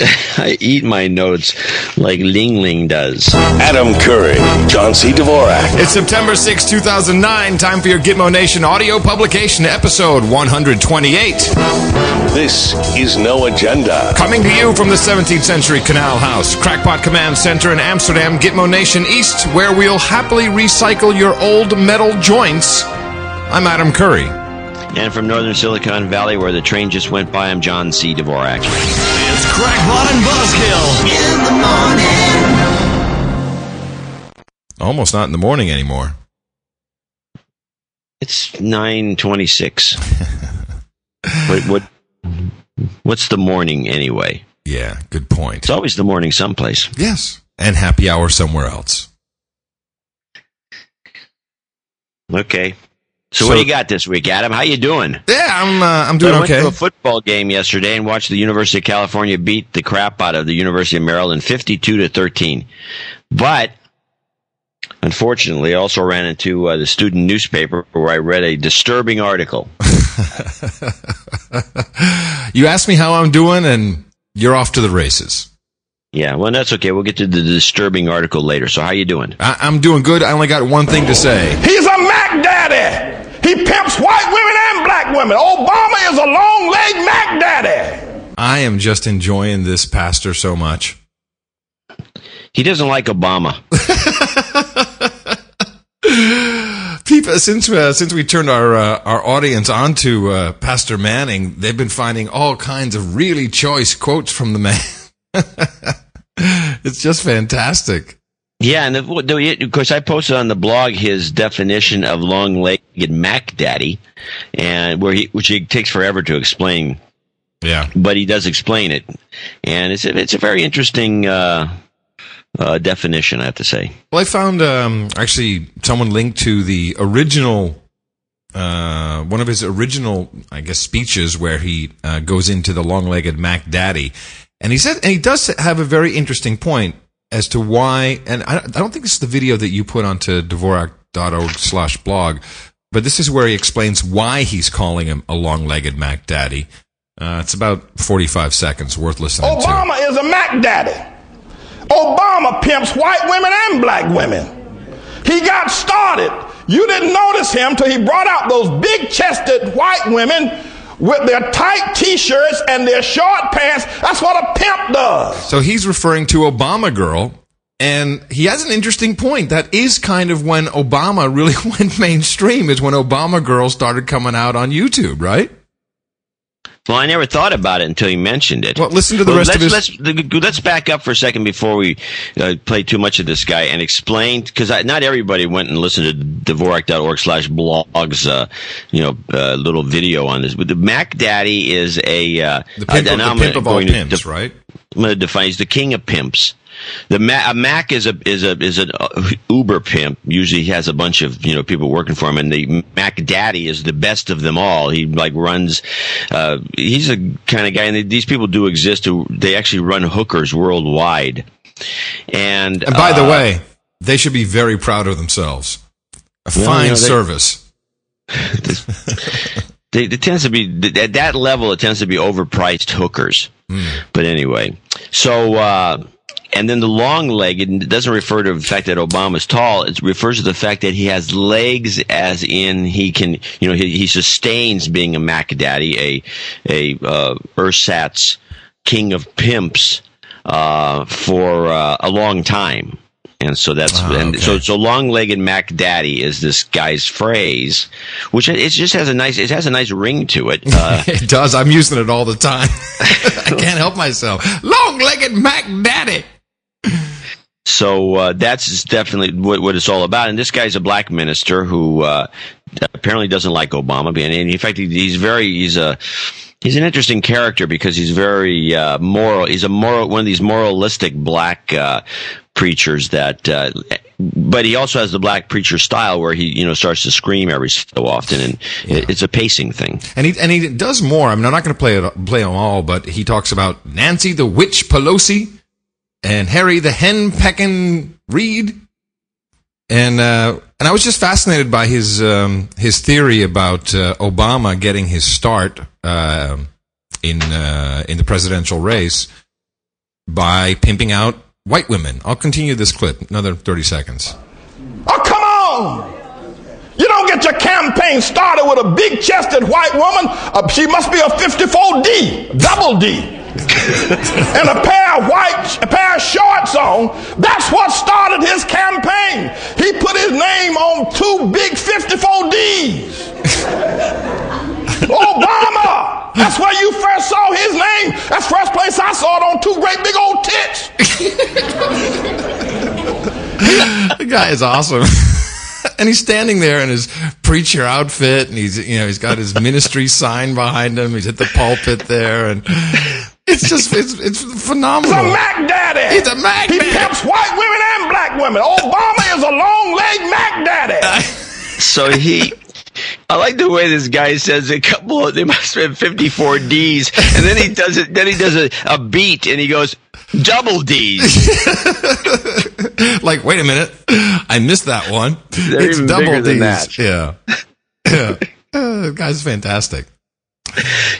I eat my notes like Ling Ling does. Adam Curry, John C. Dvorak. It's September 6, 2009. Time for your Gitmo Nation audio publication, episode 128. This is No Agenda. Coming to you from the 17th century Canal House, Crackpot Command Center in Amsterdam, Gitmo Nation East, where we'll happily recycle your old metal joints. I'm Adam Curry. And from northern Silicon Valley, where the train just went by, I'm John C. Dvorak. It's Crackpot and Buzzkill in the morning. Almost not in the morning anymore. It's 9:26. What's the morning anyway? Yeah, good point. It's always the morning someplace. Yes, and happy hour somewhere else. Okay. So what do you got this week, Adam? How you doing? Yeah, I'm doing okay. I went to a football game yesterday and watched the University of California beat the crap out of the University of Maryland 52-13. But unfortunately, I also ran into the student newspaper where I read a disturbing article. You asked me how I'm doing, and you're off to the races. Yeah, well, that's okay. We'll get to the disturbing article later. So how you doing? I'm doing good. I only got one thing to say. He's a Mac Daddy. He pimps white women and black women. Obama is a long-legged Mac Daddy. I am just enjoying this pastor so much. He doesn't like Obama. People, since we turned our audience onto Pastor Manning, they've been finding all kinds of really choice quotes from the man. It's just fantastic. Yeah, and of course I posted on the blog his definition of long-legged Mac Daddy, and which it takes forever to explain. Yeah, but he does explain it, and it's a very interesting definition, I have to say. Well, I found actually someone linked to the original one of his original, I guess, speeches where he goes into the long-legged Mac Daddy, and he does have a very interesting point as to why, and I don't think this is the video that you put onto Dvorak.org/blog, but this is where he explains why he's calling him a long-legged Mac Daddy. It's about 45 seconds worth listening to. Obama is a Mac Daddy. Obama pimps white women and black women. He got started. You didn't notice him till he brought out those big-chested white women with their tight T-shirts and their short pants. That's what a pimp does. So he's referring to Obama Girl, and he has an interesting point. That is kind of when Obama really went mainstream, is when Obama Girl started coming out on YouTube, right? Well, I never thought about it until you mentioned it. Well, listen to the rest of his... Let's back up for a second before we play too much of this guy and explain, because not everybody went and listened to Dvorak.org/blogs, little video on this. But the Mac Daddy is a... the pimp of all pimps, right? I'm going to define, he's the king of pimps. A Mac is an Uber pimp. Usually he has a bunch of people working for him, and the Mac Daddy is the best of them all. He runs. He's a kind of guy, and these people do exist. They actually run hookers worldwide. And by the way, they should be very proud of themselves. Service. It tends to be at that level. It tends to be overpriced hookers. But anyway, so. And then the long-legged doesn't refer to the fact that Obama's tall. It refers to the fact that he has legs, as in he can, he sustains being a Mac Daddy, a ersatz king of pimps for a long time. And so that's so long-legged Mac Daddy is this guy's phrase, which it just has a nice ring to it. It does. I'm using it all the time. I can't help myself. Long-legged Mac Daddy. So that's definitely what it's all about. And this guy's a black minister who apparently doesn't like Obama. And in fact, he's an interesting character because he's very moral. He's one of these moralistic black preachers that. But he also has the black preacher style where he starts to scream every so often, and it's a pacing thing. And he does more. I mean, I'm not going to play them all, but he talks about Nancy the Witch Pelosi. And Harry the Hen-Peckin' Reed. And I was just fascinated by his theory about Obama getting his start in the presidential race by pimping out white women. I'll continue this clip, another 30 seconds. Oh, come on! You don't get your campaign started with a big-chested white woman. She must be a 54D, double D, and a pair of shorts on. That's what started his campaign. He put his name on two big 54Ds. Obama! That's where you first saw his name. That's the first place I saw it, on two great big old tits. The guy is awesome. And he's standing there in his preacher outfit, and he's got his ministry sign behind him. He's at the pulpit there, and it's just it's phenomenal. He's a Mac Daddy. He's a Mac Daddy. He pimps white women and black women. Obama is a long-legged Mac Daddy. I like the way this guy says a couple of, they must have 54 D's, and then he does it. Then he does a beat, and he goes double D's. Like, wait a minute, I missed that one. They're it's even double bigger D's. Than that. Yeah. The guy's fantastic.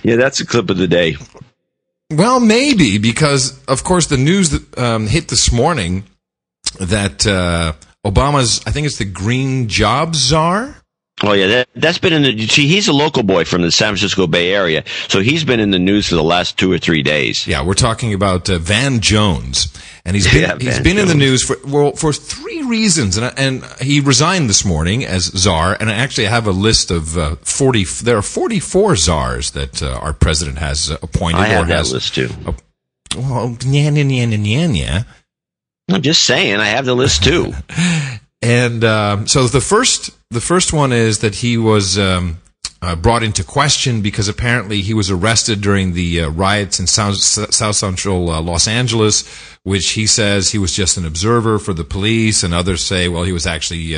Yeah, that's the clip of the day. Well, maybe because, of course, the news that hit this morning that Obama's, I think it's the Green Jobs Czar. Oh, yeah, that's been in the – see, he's a local boy from the San Francisco Bay Area, so he's been in the news for the last 2 or 3 days. Yeah, we're talking about Van Jones, and he's been in the news for three reasons, and he resigned this morning as czar, and I actually have a list of 40 – there are 44 czars that our president has appointed. I have that list, too. Well, I'm just saying, I have the list, too. And so the first one is that he was brought into question because apparently he was arrested during the riots in South Central Los Angeles, which he says he was just an observer for the police, and others say, well, he was actually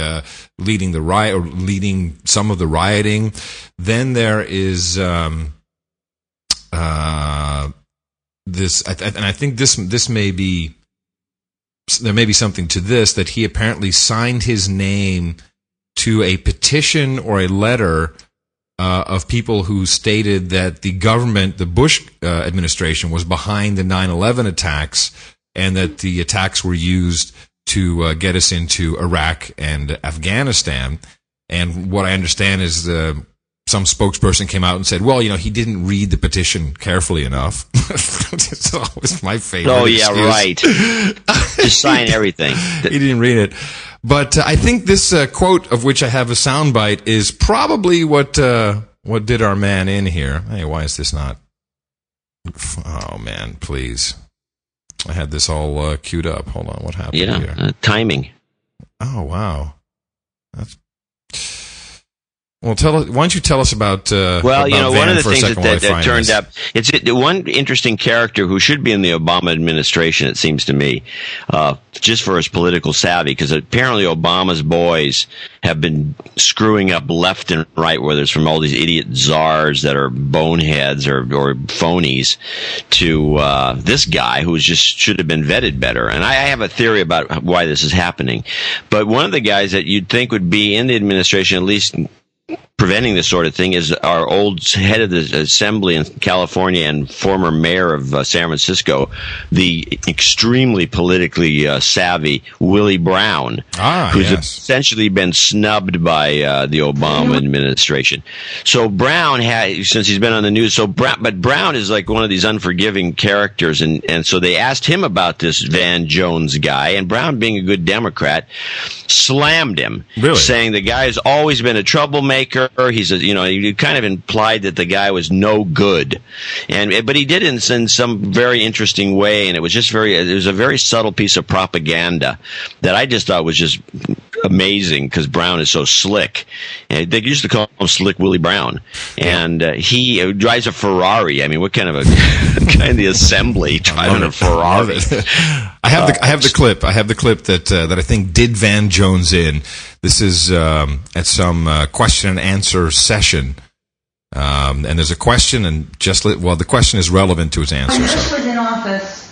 leading the riot or leading some of the rioting. Then there is this, and I think this may be. There may be something to this, that he apparently signed his name to a petition or a letter of people who stated that the government, the Bush administration, was behind the 9/11 attacks, and that the attacks were used to get us into Iraq and Afghanistan. And what I understand is some spokesperson came out and said, well, he didn't read the petition carefully enough. It's always my favorite. Oh, yeah, excuse. Right. Just sign everything. He didn't read it. But I think this quote, of which I have a soundbite, is probably what did our man in here. Hey, why is this not? Oh, man, please. I had this all queued up. Hold on, what happened here? Yeah, timing. Oh, wow. That's... Well, why don't you tell us about well, about Van, one of the things that turned up, it's one interesting character who should be in the Obama administration, it seems to me, just for his political savvy, because apparently Obama's boys have been screwing up left and right, whether it's from all these idiot czars that are boneheads or phonies to this guy who should have been vetted better. And I have a theory about why this is happening. But one of the guys that you'd think would be in the administration, at least preventing this sort of thing, is our old head of the assembly in California and former mayor of San Francisco, the extremely politically savvy Willie Brown, who's essentially been snubbed by the Obama administration. So Brown had, since he's been on the news, but Brown is like one of these unforgiving characters, and so they asked him about this Van Jones guy, and Brown, being a good Democrat, slammed him, really? Saying the guy has always been a troublemaker. He says, he kind of implied that the guy was no good, but he did in some very interesting way, and it was it was a very subtle piece of propaganda that I just thought was just amazing because Brown is so slick. And they used to call him Slick Willie Brown, and he drives a Ferrari. I mean, what kind of a kind of the assembly driving a Ferrari? I have the clip that I think did Van Jones in. This is at some question and answer session, and there's a question, and the question is relevant to his answer. When Bush was in office,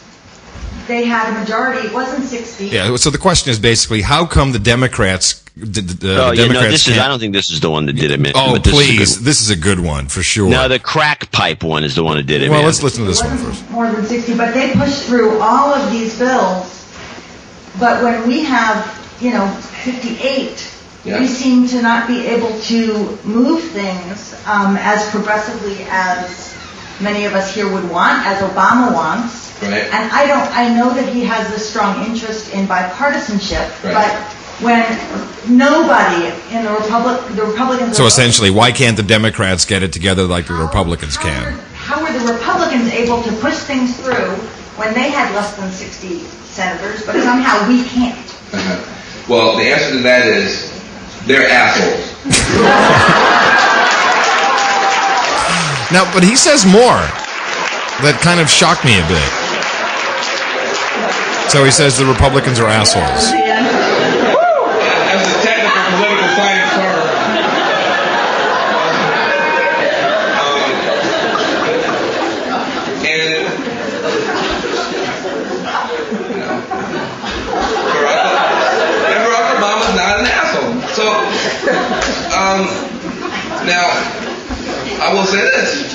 they had a majority. It wasn't 60. Yeah, so the question is basically, how come the Democrats Democrats I don't think this is the one that did it, man. Oh, please. This is a good one, for sure. No, the crack pipe one is the one that did it, man. Well, let's listen to this one first. More than 60, but they pushed through all of these bills. But when we have, 58, we seem to not be able to move things as progressively as many of us here would want, as Obama wants. Right. And I know that he has this strong interest in bipartisanship, right. But when nobody in the Republicans... So essentially, why can't the Democrats get it together like the Republicans can? How were the Republicans able to push things through when they had less than 60 senators, but somehow we can't? Uh-huh. Well, the answer to that is, they're assholes. Now, but he says more. That kind of shocked me a bit. So he says the Republicans are assholes. Now, I will say this.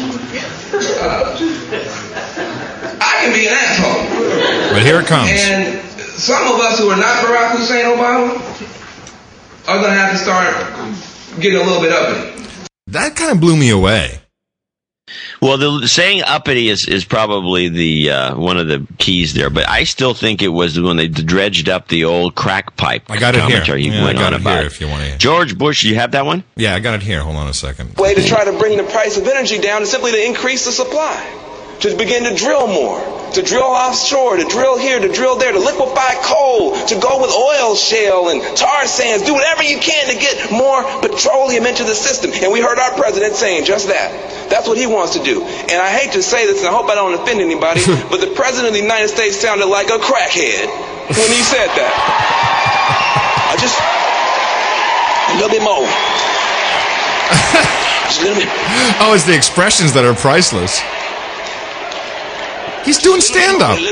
I can be an asshole. But here it comes. And some of us who are not Barack Hussein Obama are going to have to start getting a little bit uppity. That kind of blew me away. Well, the saying uppity is probably the one of the keys there, but I still think it was when they dredged up the old crack pipe. I got it here. If you want to. George Bush, you have that one? Yeah, I got it here. Hold on a second. Way to try to bring the price of energy down is simply to increase the supply, to begin to drill more, to drill offshore, to drill here, to drill there, to liquefy coal, to go with oil shale and tar sands, do whatever you can to get more petroleum into the system. And we heard our president saying just that. That's what he wants to do. And I hate to say this, and I hope I don't offend anybody, but the president of the United States sounded like a crackhead when he said that. A little bit more. Just a little bit. Oh, it's the expressions that are priceless. He's doing stand-up. He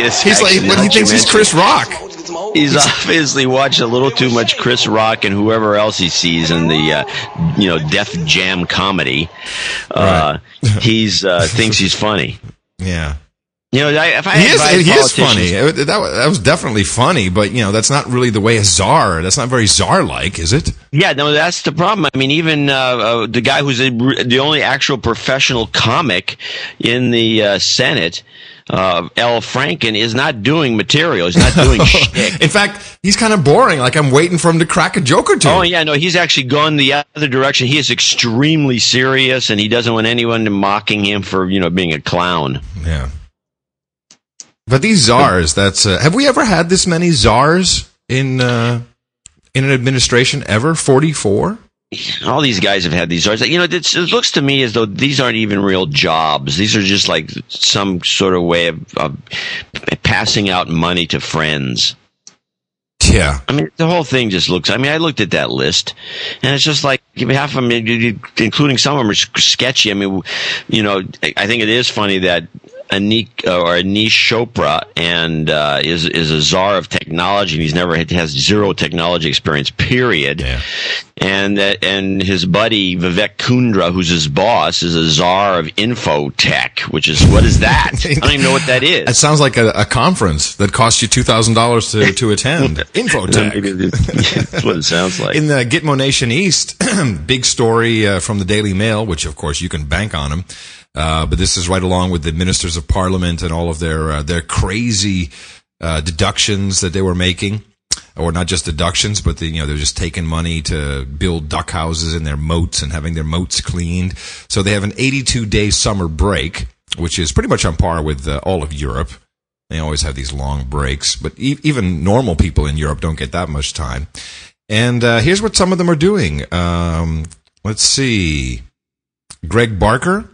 is. He's like, he thinks he's Chris Rock. He's obviously watched a little too much Chris Rock and whoever else he sees in the, Def Jam comedy. Right. He's thinks he's funny. Yeah. He is funny. That was definitely funny, but that's not really the way a czar. That's not very czar-like, is it? Yeah, no, that's the problem. I mean, even the guy who's the only actual professional comic in the Senate, L. Franken, is not doing material. He's not doing shit. In fact, he's kind of boring. Like, I'm waiting for him to crack a joke or two. Oh, yeah, no, he's actually gone the other direction. He is extremely serious, and he doesn't want anyone mocking him for being a clown. Yeah. But these czars, have we ever had this many czars in an administration ever? 44? All these guys have had these czars. It looks to me as though these aren't even real jobs. These are just like some sort of way of passing out money to friends. Yeah. I mean, the whole thing just looks... I mean, I looked at that list, and it's just like half of them, including some of them, are sketchy. I mean, I think it is funny that Anish Chopra and is a czar of technology, and he's never has zero technology experience. Period. Yeah. And his buddy Vivek Kundra, who's his boss, is a czar of infotech, which is what is that? I don't even know what that is. It sounds like a conference that costs you $2,000 to attend. Infotech. That's what it sounds like. In the Gitmo Nation East, big story from the Daily Mail, which of course you can bank on them. But this is right along with the ministers of parliament and all of their crazy deductions that they were making, or not just deductions, but they're just taking money to build duck houses in their moats and having their moats cleaned. So they have an 82-day summer break, which is pretty much on par with all of Europe. They always have these long breaks, but even normal people in Europe don't get that much time. And here's what some of them are doing. Let's see. Greg Barker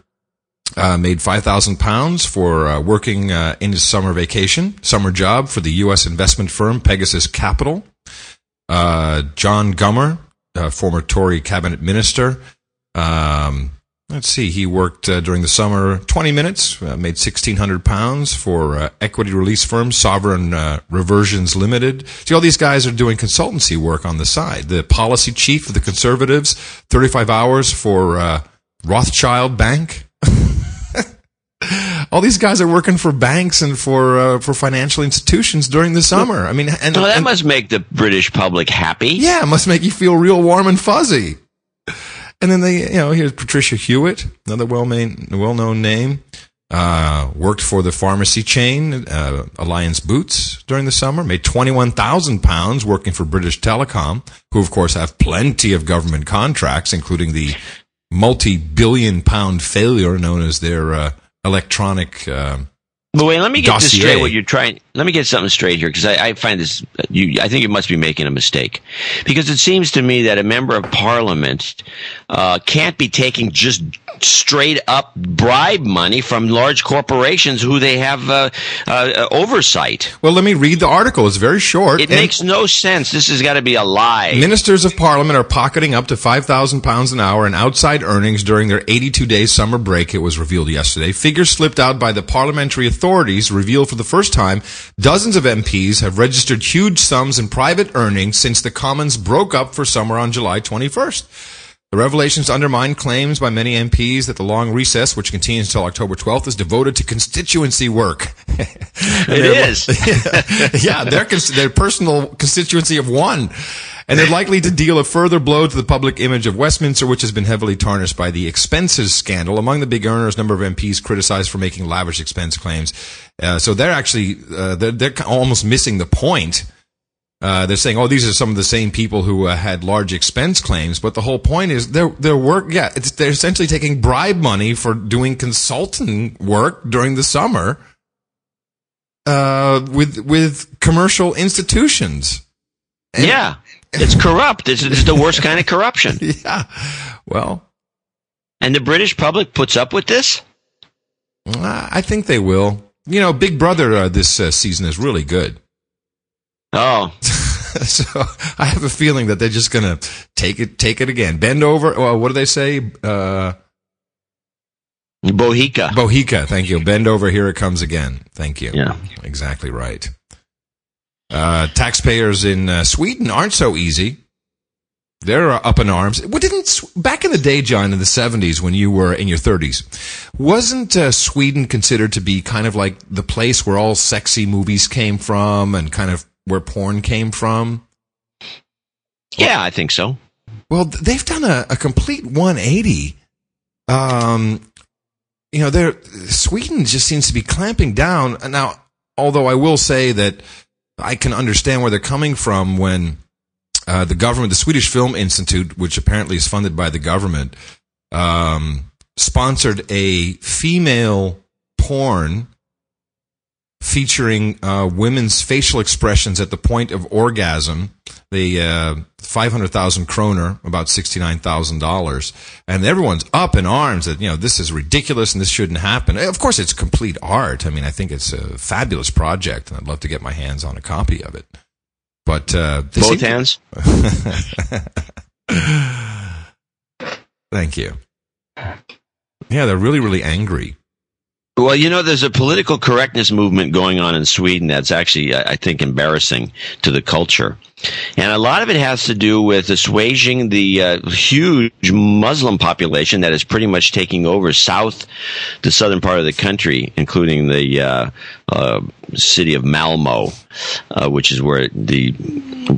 made £5,000 for working in his summer job for the U.S. investment firm Pegasus Capital. John Gummer, former Tory cabinet minister, Let's see, he worked during the summer 20 minutes, made 1,600 pounds for equity release firm Sovereign Reversions Limited. See, all these guys are doing consultancy work on the side. The policy chief of the conservatives, 35 hours for Rothschild Bank. All these guys are working for banks and for financial institutions during the summer. I mean, and that must make the British public happy. Yeah, it must make you feel real warm and fuzzy. And then they, you know, here's Patricia Hewitt, another well-known name, worked for the pharmacy chain Alliance Boots during the summer, made 21,000 pounds working for British Telecom, who of course have plenty of government contracts, including the multi-billion-pound failure known as their electronic but wait, let me get dossier. This straight what you're trying. Let me get something straight here, because I find this. I think you must be making a mistake, because it seems to me that a member of parliament can't be taking just straight up bribe money from large corporations who they have oversight. Well, let me read the article. It's very short. It makes no sense. This has got to be a lie. Ministers of Parliament are pocketing up to 5,000 pounds an hour in outside earnings during their 82-day summer break, it was revealed yesterday. Figures slipped out by the parliamentary authorities reveal for the first time dozens of MPs have registered huge sums in private earnings since the Commons broke up for summer on July 21st. The revelations undermine claims by many MPs that the long recess, which continues until October 12th, is devoted to constituency work. It is. Yeah, their personal constituency of one. And they're likely to deal a further blow to the public image of Westminster, which has been heavily tarnished by the expenses scandal. Among the big earners, a number of MPs criticized for making lavish expense claims. So they're actually they're almost missing the point. They're saying, oh, these are some of the same people who had large expense claims, but the whole point is their work. Yeah, they're essentially taking bribe money for doing consulting work during the summer with commercial institutions. And, yeah, it's corrupt. It's the worst kind of corruption. Yeah, well, and the British public puts up with this? I think they will. You know, Big Brother this season is really good. Oh, so I have a feeling that they're just gonna take it again. Bend over. Well, what do they say? Bohica. Bohica. Thank you. Bend over. Here it comes again. Thank you. Yeah, exactly right. Taxpayers in Sweden aren't so easy. They're up in arms. Well, back in the day, John, in the 70s, when you were in your 30s, wasn't Sweden considered to be kind of like the place where all sexy movies came from and kind of where porn came from? Yeah, I think so. Well, they've done a complete 180. You know, Sweden just seems to be clamping down. Now, although I will say that I can understand where they're coming from when the government, the Swedish Film Institute, which apparently is funded by the government, sponsored a female porn featuring women's facial expressions at the point of orgasm. The 500,000 kroner, about $69,000, and everyone's up in arms that, you know, this is ridiculous and this shouldn't happen. Of course, it's complete art. I mean, I think it's a fabulous project, and I'd love to get my hands on a copy of it. But both hands. Thank you. Yeah, they're really, really angry. Well, you know, there's a political correctness movement going on in Sweden that's actually, I think, embarrassing to the culture. And a lot of it has to do with assuaging the huge Muslim population that is pretty much taking over the southern part of the country, including the city of Malmo, which is where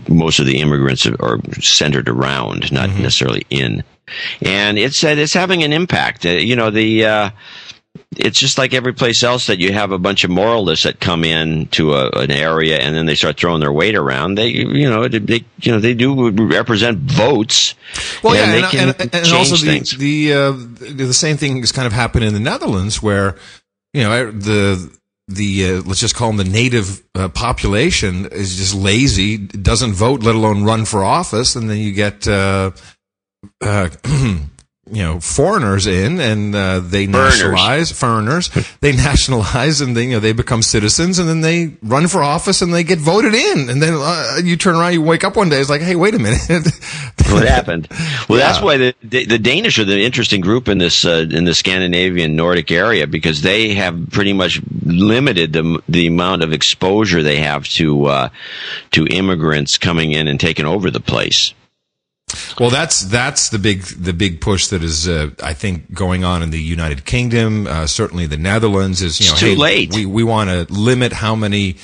most of the immigrants are centered around, not necessarily in. And it's having an impact. You know, it's just like every place else that you have a bunch of moralists that come in to an area and then they start throwing their weight around. They do represent votes. Well, and yeah, and also the same thing has kind of happened in the Netherlands, where, you know, the let's just call them the native population is just lazy, doesn't vote, let alone run for office, and then you get foreigners in, and they nationalize foreigners. They nationalize, and they become citizens, and then they run for office, and they get voted in, and then you turn around, you wake up one day, it's like, hey, wait a minute, what happened? Well, yeah. That's why the Danish are the interesting group in the Scandinavian Nordic area, because they have pretty much limited the amount of exposure they have to immigrants coming in and taking over the place. Well, that's the big push that is, I think, going on in the United Kingdom. Certainly, the Netherlands is. It's too late. We want to limit how many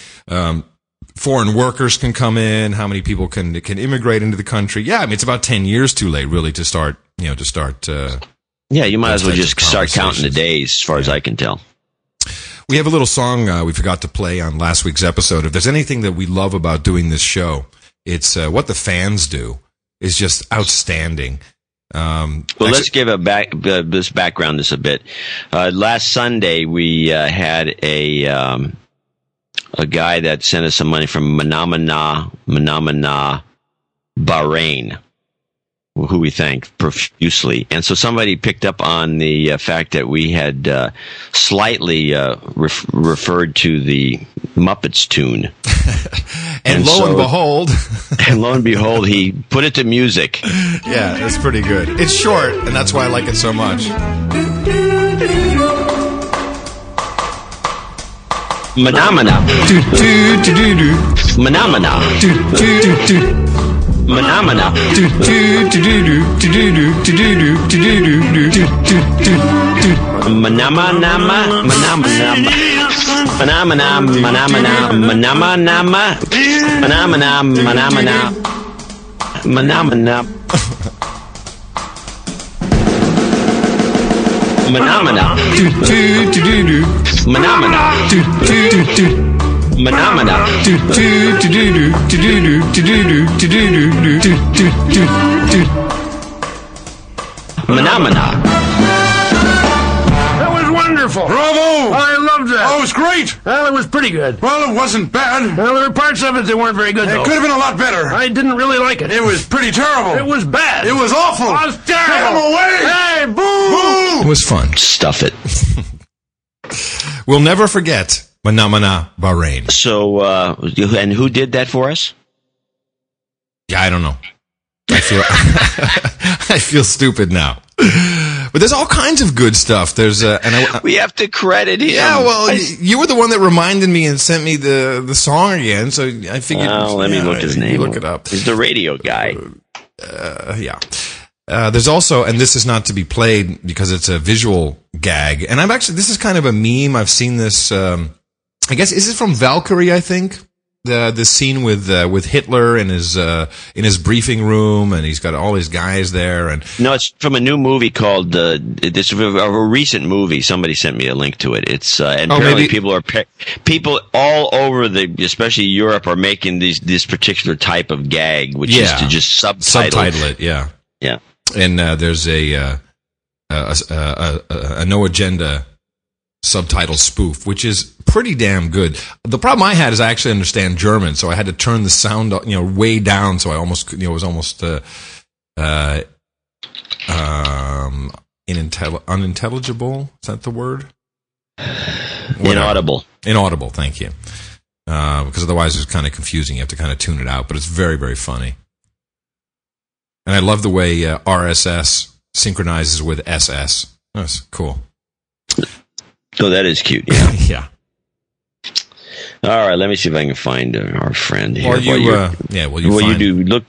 foreign workers can come in, how many people can immigrate into the country. Yeah, I mean, it's about 10 years too late, really, to start. Yeah, you might as well just start counting the days, as far as I can tell. We have a little song we forgot to play on last week's episode. If there's anything that we love about doing this show, it's what the fans do. Is just outstanding. Well, let's give this background this a bit. Last Sunday, we had a guy that sent us some money from Manamana, Bahrain, who we thank profusely. And so somebody picked up on the fact that we had slightly referred to the Muppets tune. And lo and behold, he put it to music. Yeah, that's pretty good. It's short, and that's why I like it so much. Manamana. Manamana. Manamana. Manamana. Manamana. Manamana, manamana, manamana, manamana, manamana, manamana, manamana, manamana, manamana, manamana. Bravo! I loved that. Oh, it was great. Well, it was pretty good. Well, it wasn't bad. Well, there were parts of it that weren't very good, though. It could have been a lot better. I didn't really like it. It was pretty terrible. It was bad. It was awful. It was terrible. Take him away. Hey, boo! Boo! It was fun. Stuff it. We'll never forget Manamana, Bahrain. So, and who did that for us? Yeah, I don't know. I feel stupid now. But there's all kinds of good stuff. There's we have to credit him. Yeah, well, you were the one that reminded me and sent me the song again, so I figured. Well, let me look his name. Look it up. He's the radio guy. Yeah. There's also, and this is not to be played because it's a visual gag. And I've actually, this is kind of a meme. I've seen this. I guess is it from Valkyrie? I think. The scene with Hitler in his briefing room, and he's got all his guys there. And no, it's from a new movie called this a recent movie. Somebody sent me a link to it. It's and apparently people all over especially Europe are making this particular type of gag, which is to just subtitle it. Yeah, yeah. And there's a No Agenda subtitle spoof, which is pretty damn good. The problem I had is I actually understand German, so I had to turn the sound way down, so I almost it was almost unintelligible. Is that the word? Whatever. Inaudible. Thank you. Because otherwise it's kind of confusing. You have to kind of tune it out, but it's very, very funny. And I love the way RSS synchronizes with SS. That's cool. Oh, that is cute. Yeah. Yeah. All right. Let me see if I can find our friend here. While you do, look,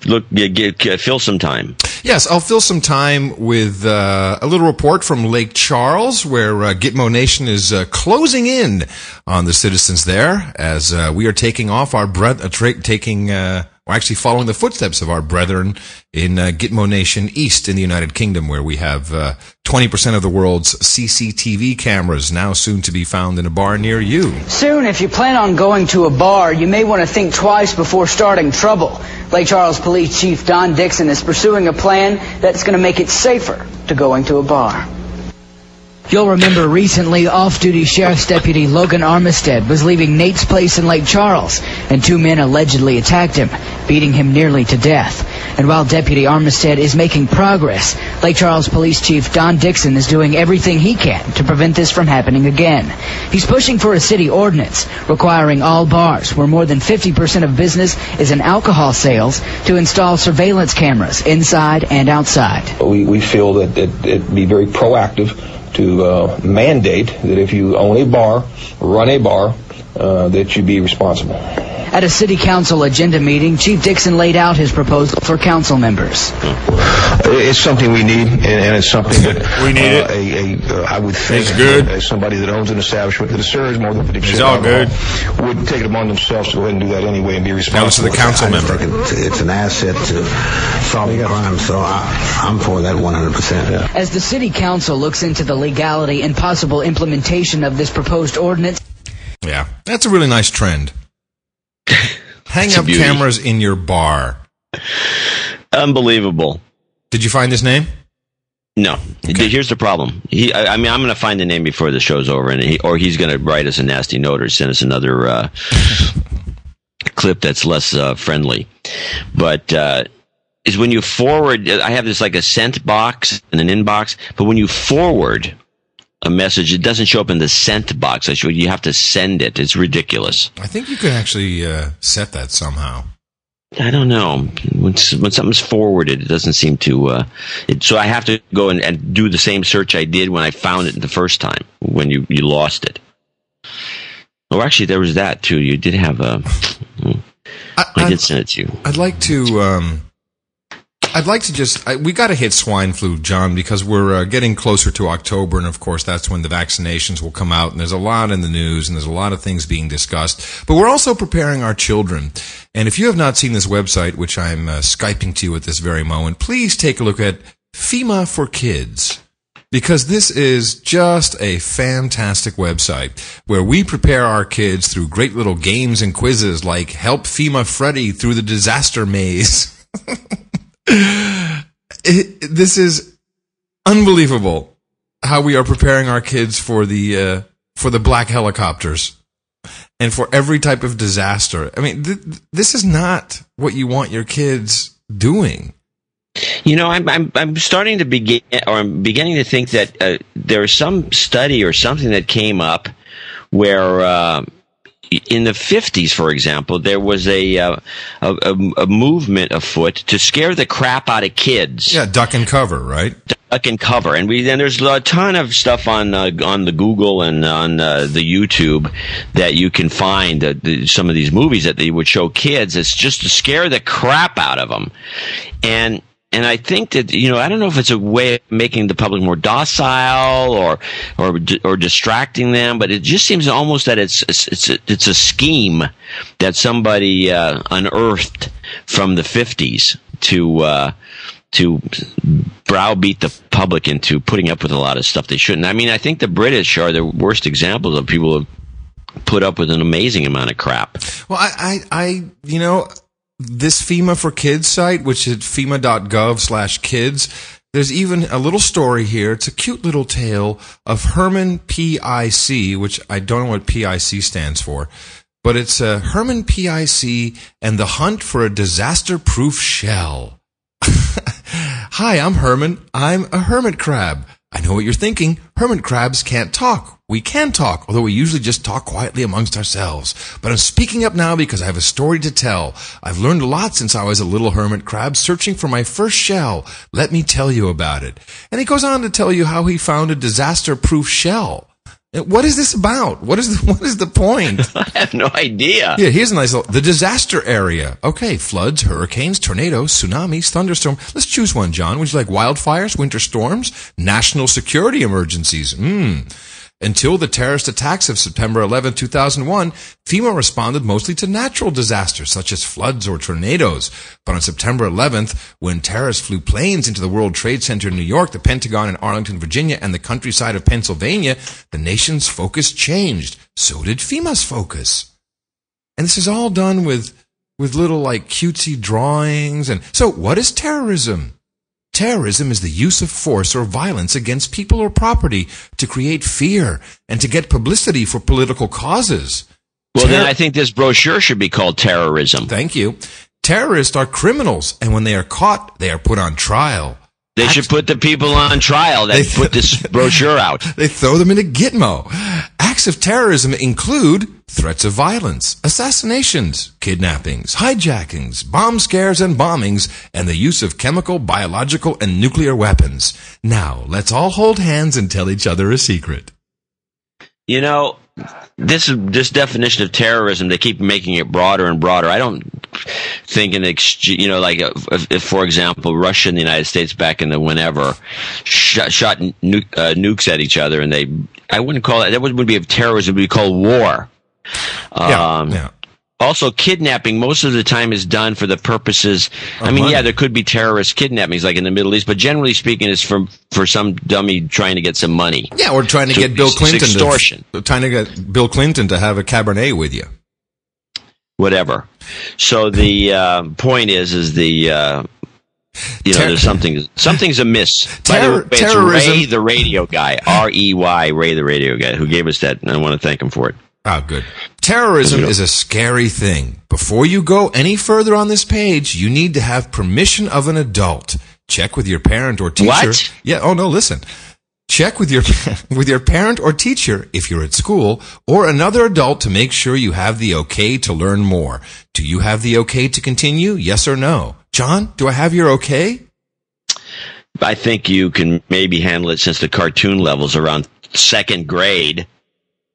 fill some time. Yes, I'll fill some time with a little report from Lake Charles, where Gitmo Nation is closing in on the citizens there, as we are taking off our we're actually following the footsteps of our brethren in Gitmo Nation East in the United Kingdom, where we have 20% of the world's CCTV cameras now soon to be found in a bar near you. Soon, if you plan on going to a bar, you may want to think twice before starting trouble. Lake Charles Police Chief Don Dixon is pursuing a plan that's going to make it safer to going to a bar. You'll remember recently off-duty Sheriff's Deputy Logan Armistead was leaving Nate's place in Lake Charles, and two men allegedly attacked him, beating him nearly to death. And while Deputy Armistead is making progress, Lake Charles Police Chief Don Dixon is doing everything he can to prevent this from happening again. He's pushing for a city ordinance requiring all bars where more than 50% of business is in alcohol sales to install surveillance cameras inside and outside. We feel that it'd be very proactive to mandate that if you own a bar, run a bar, that you be responsible. At a city council agenda meeting, Chief Dixon laid out his proposal for council members. It's something we need, and it's something that we need. I would think it's good. As somebody that owns an establishment that serves more than 50%, it's all good. Would take it upon themselves to go ahead and do that anyway and be responsible. Now it's the council member. It's an asset to solving crime, so I'm for that 100%. Yeah. As the city council looks into the legality and possible implementation of this proposed ordinance, yeah, that's a really nice trend. Hang up cameras in your bar. Unbelievable. Did you find this name? No. Okay. Here's the problem. I'm going to find the name before the show's over, and he's going to write us a nasty note or send us another clip that's less friendly. But is when you forward, I have this like a sent box and an inbox, but when you forward a message, it doesn't show up in the sent box. You have to send it. It's ridiculous. I think you could actually set that somehow. I don't know. When something's forwarded, it doesn't seem to... so I have to go and do the same search I did when I found it the first time, when you lost it. Oh, actually, there was that, too. You did have a... I did send it to you. We got to hit swine flu, John, because we're getting closer to October, and of course that's when the vaccinations will come out, and there's a lot in the news, and there's a lot of things being discussed. But we're also preparing our children. And if you have not seen this website, which I'm Skyping to you at this very moment, please take a look at FEMA for Kids, because this is just a fantastic website where we prepare our kids through great little games and quizzes like Help FEMA Freddy Through the Disaster Maze. This is unbelievable how we are preparing our kids for the black helicopters and for every type of disaster. I mean, this is not what you want your kids doing. You know, I'm starting to begin, or I'm beginning to think that there's some study or something that came up where. In the 50s, for example, there was a movement afoot to scare the crap out of kids. Yeah, duck and cover, right? Duck and cover, and there's a ton of stuff on the Google and on the YouTube that you can find some of these movies that they would show kids. It's just to scare the crap out of them, And I think that, you know, I don't know if it's a way of making the public more docile or distracting them, but it just seems almost that it's a scheme that somebody unearthed from the 50s to browbeat the public into putting up with a lot of stuff they shouldn't. I mean, I think the British are the worst examples of people who have put up with an amazing amount of crap. Well, I you know. This FEMA for Kids site, which is FEMA.gov/kids, there's even a little story here. It's a cute little tale of Herman P.I.C., which I don't know what P.I.C. stands for, but it's Herman P.I.C. and the hunt for a disaster-proof shell. Hi, I'm Herman. I'm a hermit crab. I know what you're thinking. Hermit crabs can't talk. We can talk, although we usually just talk quietly amongst ourselves. But I'm speaking up now because I have a story to tell. I've learned a lot since I was a little hermit crab searching for my first shell. Let me tell you about it. And he goes on to tell you how he found a disaster-proof shell. What is this about? What is the point? I have no idea. Yeah, here's a nice little... The disaster area. Okay, floods, hurricanes, tornadoes, tsunamis, thunderstorms. Let's choose one, John. Would you like wildfires, winter storms, national security emergencies? Until the terrorist attacks of September 11, 2001, FEMA responded mostly to natural disasters such as floods or tornadoes. But on September 11th, when terrorists flew planes into the World Trade Center in New York, the Pentagon in Arlington, Virginia, and the countryside of Pennsylvania, the nation's focus changed. So did FEMA's focus. And this is all done with little like cutesy drawings. And so what is terrorism? Terrorism is the use of force or violence against people or property to create fear and to get publicity for political causes. Well, then I think this brochure should be called Terrorism. Thank you. Terrorists are criminals, and when they are caught, they are put on trial. They should put the people on trial that put this brochure out. They throw them into Gitmo. Acts of terrorism include threats of violence, assassinations, kidnappings, hijackings, bomb scares and bombings, and the use of chemical, biological, and nuclear weapons. Now, let's all hold hands and tell each other a secret. You know, this definition of terrorism, they keep making it broader and broader. I don't think if, for example, Russia and the United States back in the whenever shot nukes at each other, and I wouldn't call that would be of terrorism. It would be called war. Yeah. Also, kidnapping most of the time is done for the purposes. I mean, yeah, there could be terrorist kidnappings like in the Middle East, but generally speaking, it's for some dummy trying to get some money. Yeah, or trying to get Bill Clinton extortion. Trying to get Bill Clinton to have a Cabernet with you. Whatever. So the point is there's something's amiss. By the way, it's Ray the Radio Guy, R-E-Y, Ray the Radio Guy, who gave us that, and I want to thank him for it. Oh, good. Terrorism is a scary thing. Before you go any further on this page, you need to have permission of an adult. Check with your parent or teacher. What? Yeah. Oh, no, listen. Check with your parent or teacher if you're at school or another adult to make sure you have the okay to learn more. Do you have the okay to continue? Yes or no? John, do I have your okay? I think you can maybe handle it since the cartoon level's around second grade.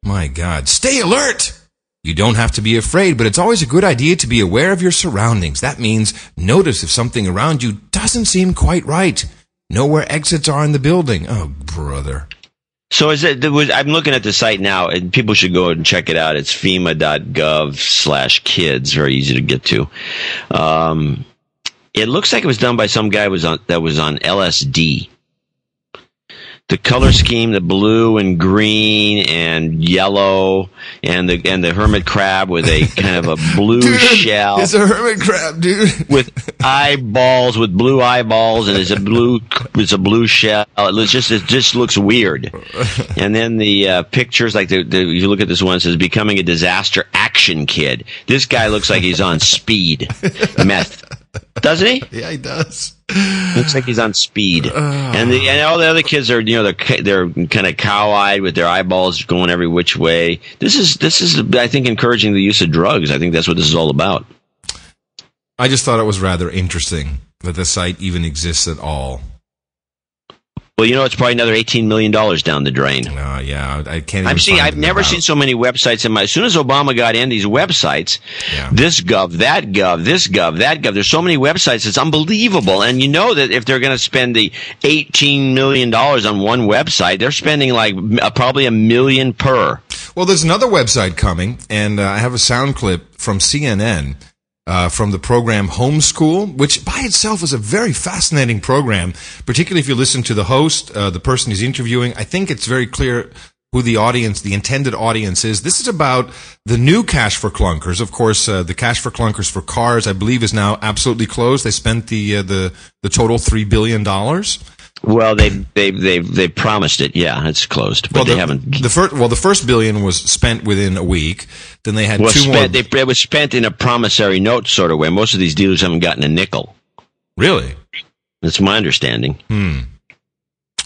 My God. Stay alert! You don't have to be afraid, but it's always a good idea to be aware of your surroundings. That means notice if something around you doesn't seem quite right. Know where exits are in the building. Oh, brother. So I'm looking at the site now, and people should go and check it out. It's FEMA.gov/kids. Very easy to get to. It looks like it was done by some guy that was on LSD. The color scheme, the blue and green and yellow, and the hermit crab with a kind of a blue shell. It's a hermit crab, dude. With blue eyeballs, and it's a blue shell. It just looks weird. And then the pictures, like you look at this one, it says becoming a disaster action kid. This guy looks like he's on speed meth. Doesn't he? Yeah, he does. Looks like he's on speed, and all the other kids are, they're kind of cow-eyed with their eyeballs going every which way. This is I think encouraging the use of drugs. I think that's what this is all about. I just thought it was rather interesting that the site even exists at all. Well, it's probably another $18 million down the drain. Yeah, I can't. I've never seen so many websites in my. As soon as Obama got in, these websites, this gov, that gov, this gov, that gov. There's so many websites, it's unbelievable. And you know that if they're going to spend the $18 million on one website, they're spending like probably $1 million per. Well, there's another website coming, and I have a sound clip from CNN. From the program Homeschool, which by itself is a very fascinating program, particularly if you listen to the host, the person he's interviewing. I think it's very clear who the intended audience is. This is about the new Cash for Clunkers. Of course, the Cash for Clunkers for cars, I believe, is now absolutely closed. They spent the total $3 billion. Well, they promised it. Yeah, it's closed, but they haven't. The first billion was spent within a week. Then they had two more. It was spent in a promissory note sort of way. Most of these dealers haven't gotten a nickel. Really? That's my understanding.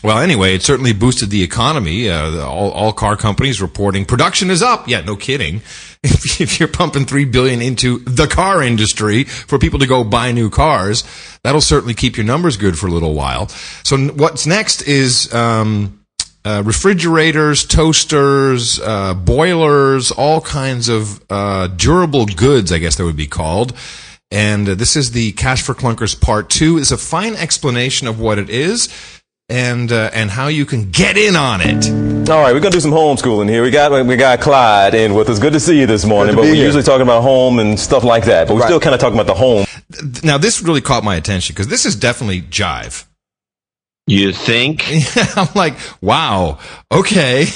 Well, anyway, it certainly boosted the economy. All car companies reporting production is up. Yeah, no kidding. If you're pumping $3 billion into the car industry for people to go buy new cars, that'll certainly keep your numbers good for a little while. So what's next is refrigerators, toasters, boilers, all kinds of durable goods, I guess they would be called. And this is the Cash for Clunkers Part 2. It's a fine explanation of what it is. And how you can get in on it. All right, we're gonna do some homeschooling here. We got Clyde in with us. Good to see you this morning. But we're usually talking about home and stuff like that. But we're still kind of talking about the home. Now this really caught my attention because this is definitely jive. You think? I'm like, wow. Okay,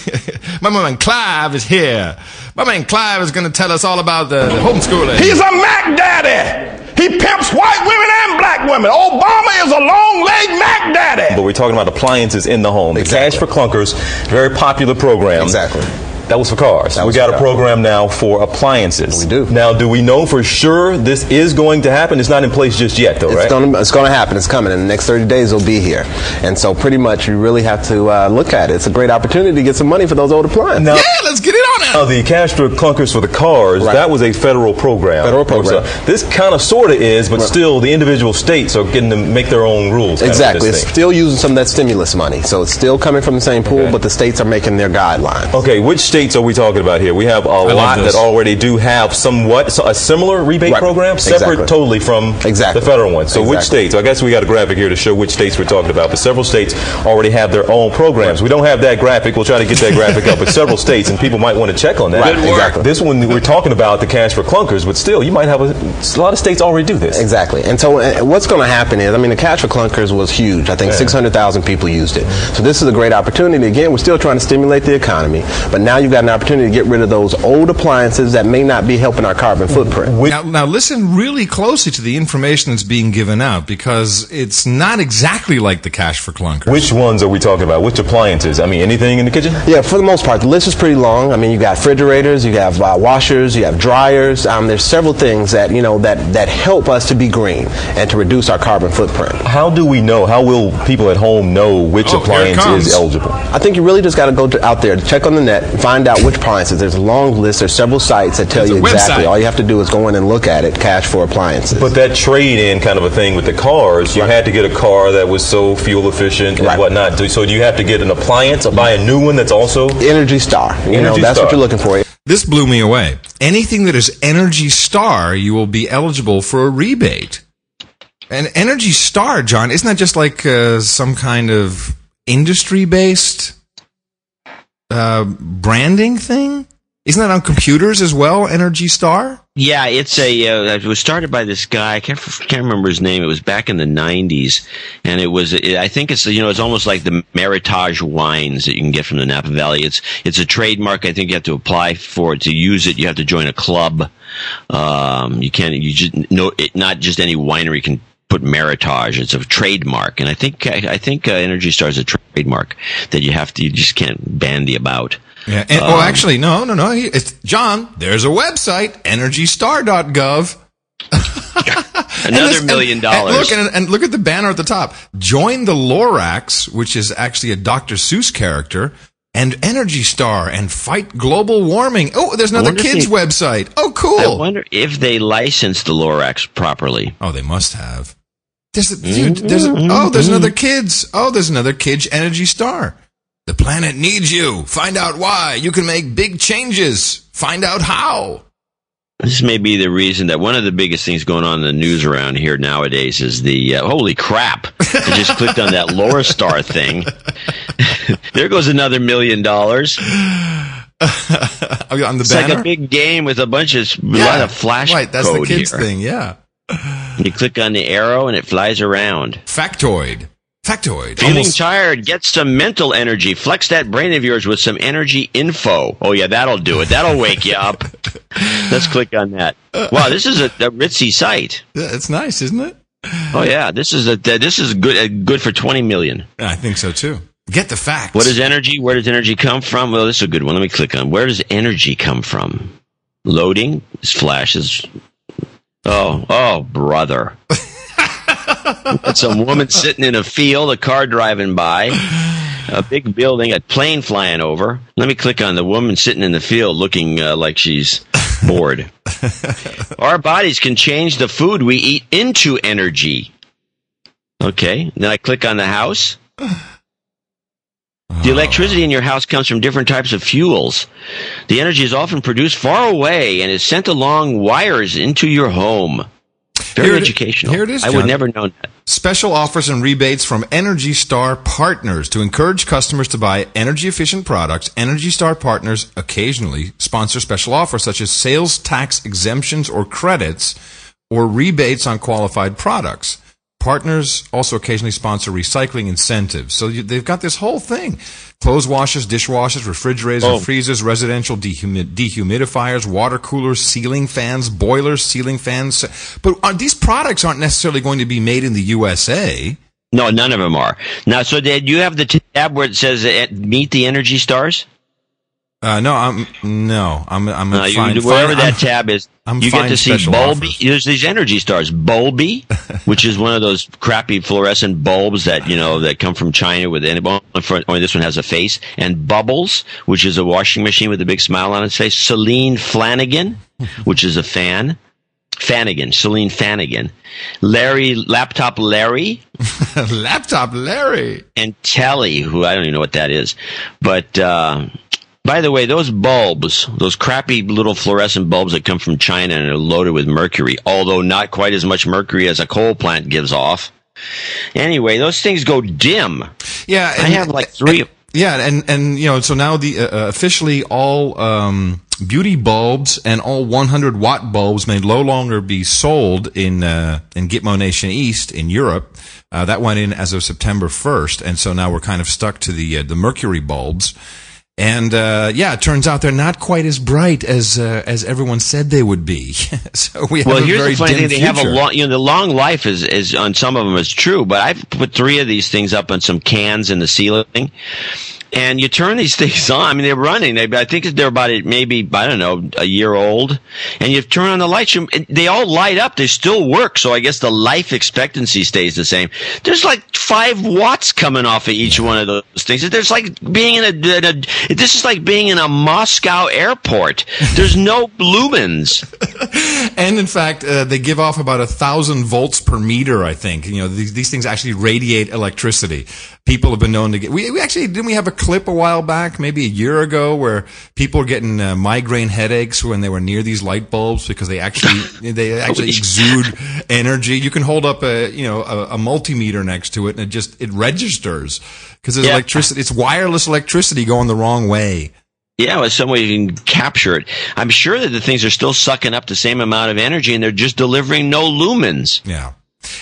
my man Clive is here. My man Clive is gonna tell us all about the homeschooling. He's a Mac Daddy. He pimps white women and black women. Obama is a long-legged Mac Daddy. But we're talking about appliances in the home. Exactly. The Cash for Clunkers, very popular program. Exactly. That was for cars. We got a program now for appliances. We do. Now, do we know for sure this is going to happen? It's not in place just yet, though, right? It's going to happen. It's coming. In the next 30 days, it'll be here. And so pretty much you really have to look at it. It's a great opportunity to get some money for those old appliances. Now, yeah, let's get it on out. Now, the Cash for Clunkers for the cars, right. That was a federal program. Federal program. So this kind of sort of is, but right. Still the individual states are getting to make their own rules. Exactly. It's still using some of that stimulus money. So it's still coming from the same pool, okay. But the states are making their guidelines. Okay, which state? States are we talking about here? We have a lot that already do have somewhat a similar rebate program, separate totally from the federal one. So which states? I guess we got a graphic here to show which states we're talking about, but several states already have their own programs. We don't have that graphic. We'll try to get that graphic up, but several states, and people might want to check on that. Right. Exactly. This one we're talking about, the Cash for Clunkers, but still, you might have a lot of states already do this. Exactly. And so what's going to happen is, I mean, the Cash for Clunkers was huge. I think 600,000 people used it. So this is a great opportunity. Again, we're still trying to stimulate the economy, but now you've got an opportunity to get rid of those old appliances that may not be helping our carbon footprint. Now listen really closely to the information that's being given out, because it's not exactly like the Cash for Clunkers. Which ones are we talking about? Which appliances? I mean, anything in the kitchen? Yeah, for the most part, the list is pretty long. I mean, you got refrigerators, you have washers, you have dryers. There's several things that that help us to be green and to reduce our carbon footprint. How do we know? How will people at home know which appliance is eligible? I think you really just got to go out there, check on the net, find out which appliances. There's a long list. There's several sites that tell you exactly. Website. All you have to do is go in and look at it, Cash for Appliances. But that trade-in kind of a thing with the cars, you had to get a car that was so fuel efficient and whatnot. So do you have to get an appliance or buy a new one that's also? Energy Star. That's what you're looking for. This blew me away. Anything that is Energy Star, you will be eligible for a rebate. And Energy Star, John, isn't that just like some kind of industry-based branding thing? Isn't that on computers as well, Energy Star? Yeah, it's it was started by this guy. I can't remember his name. It was back in the 90s, and I think it's it's almost like the Meritage wines that you can get from the Napa Valley. It's a trademark. I think you have to apply for it to use it. You have to join a club. You can't. Not just any winery can put Meritage. It's a trademark, and I think Energy Star is a trademark that you just can't bandy about. Yeah. And, actually, no. It's John. There's a website, EnergyStar.gov. Another $1 million. And look at the banner at the top. Join the Lorax, which is actually a Dr. Seuss character, and Energy Star, and fight global warming. Oh, there's another kids' website. Oh, cool. I wonder if they license the Lorax properly. Oh, they must have. There's another kids. Oh, there's another kids' Energy Star. The planet needs you. Find out why. You can make big changes. Find out how. This may be the reason that one of the biggest things going on in the news around here nowadays is the holy crap. I just clicked on that Laura Star thing. There goes another $1 million. On the banner? Like a big game with a bunch of lot of flash code. Right, that's the kids thing, yeah. You click on the arrow and it flies around. Factoid. Feeling tired, get some mental energy. Flex that brain of yours with some energy info. Oh, yeah, that'll do it. That'll wake you up. Let's click on that. Wow, this is a ritzy site. Yeah, it's nice, isn't it? Oh, yeah. This is good for $20 million. I think so, too. Get the facts. What is energy? Where does energy come from? Well, this is a good one. Let me click on. Where does energy come from? Loading. This flashes. Oh, brother. Got some woman sitting in a field, a car driving by, a big building, a plane flying over. Let me click on the woman sitting in the field looking like she's bored. Our bodies can change the food we eat into energy. Okay, then I click on the house. The electricity in your house comes from different types of fuels. The energy is often produced far away and is sent along wires into your home. Very educational. Here it is, John. I would never know that. Special offers and rebates from Energy Star Partners to encourage customers to buy energy-efficient products. Energy Star Partners occasionally sponsor special offers such as sales tax exemptions or credits or rebates on qualified products. Partners also occasionally sponsor recycling incentives. So they've got this whole thing. Clothes washers, dishwashers, refrigerators, and freezers, residential dehumidifiers, water coolers, ceiling fans, boilers, ceiling fans. But these products aren't necessarily going to be made in the USA. No, none of them are. Now, so do you have the tab where it says meet the Energy Stars? No, I'm wherever that tab is, you get to see Bulby. Offers. There's these Energy Stars, Bulby, which is one of those crappy fluorescent bulbs that that come from China with only this one has a face, and Bubbles, which is a washing machine with a big smile on its face. Celine Flanagan, which is a fan. Celine Flanagan, Larry, Laptop Larry, and Telly, who I don't even know what that is. But by the way, those bulbs, those crappy little fluorescent bulbs that come from China and are loaded with mercury, although not quite as much mercury as a coal plant gives off. Anyway, those things go dim. Yeah, and I have like three. So now the officially all. Beauty bulbs and all 100-watt bulbs may no longer be sold in Gitmo Nation East in Europe. That went in as of September 1st, and so now we're kind of stuck to the mercury bulbs. And it turns out they're not quite as bright as everyone said they would be. So we have They have a long, the long life is on some of them is true, but I've put three of these things up on some cans in the ceiling. And you turn these things on. I mean, they're running. I think they're about a year old. And you turn on the lights. They all light up. They still work. So I guess the life expectancy stays the same. There's like 5 watts coming off of each one of those things. There's like being this is like being in a Moscow airport. There's no lumens. And in fact, they give off about 1,000 volts per meter, I think. These things actually radiate electricity. People have been known to get. We actually didn't we have a clip a while back, maybe a year ago, where people were getting migraine headaches when they were near these light bulbs because they actually exude energy. You can hold up a multimeter next to it and it registers because there's electricity. It's wireless electricity going the wrong way. Yeah, well, some way you can capture it. I'm sure that the things are still sucking up the same amount of energy and they're just delivering no lumens. Yeah.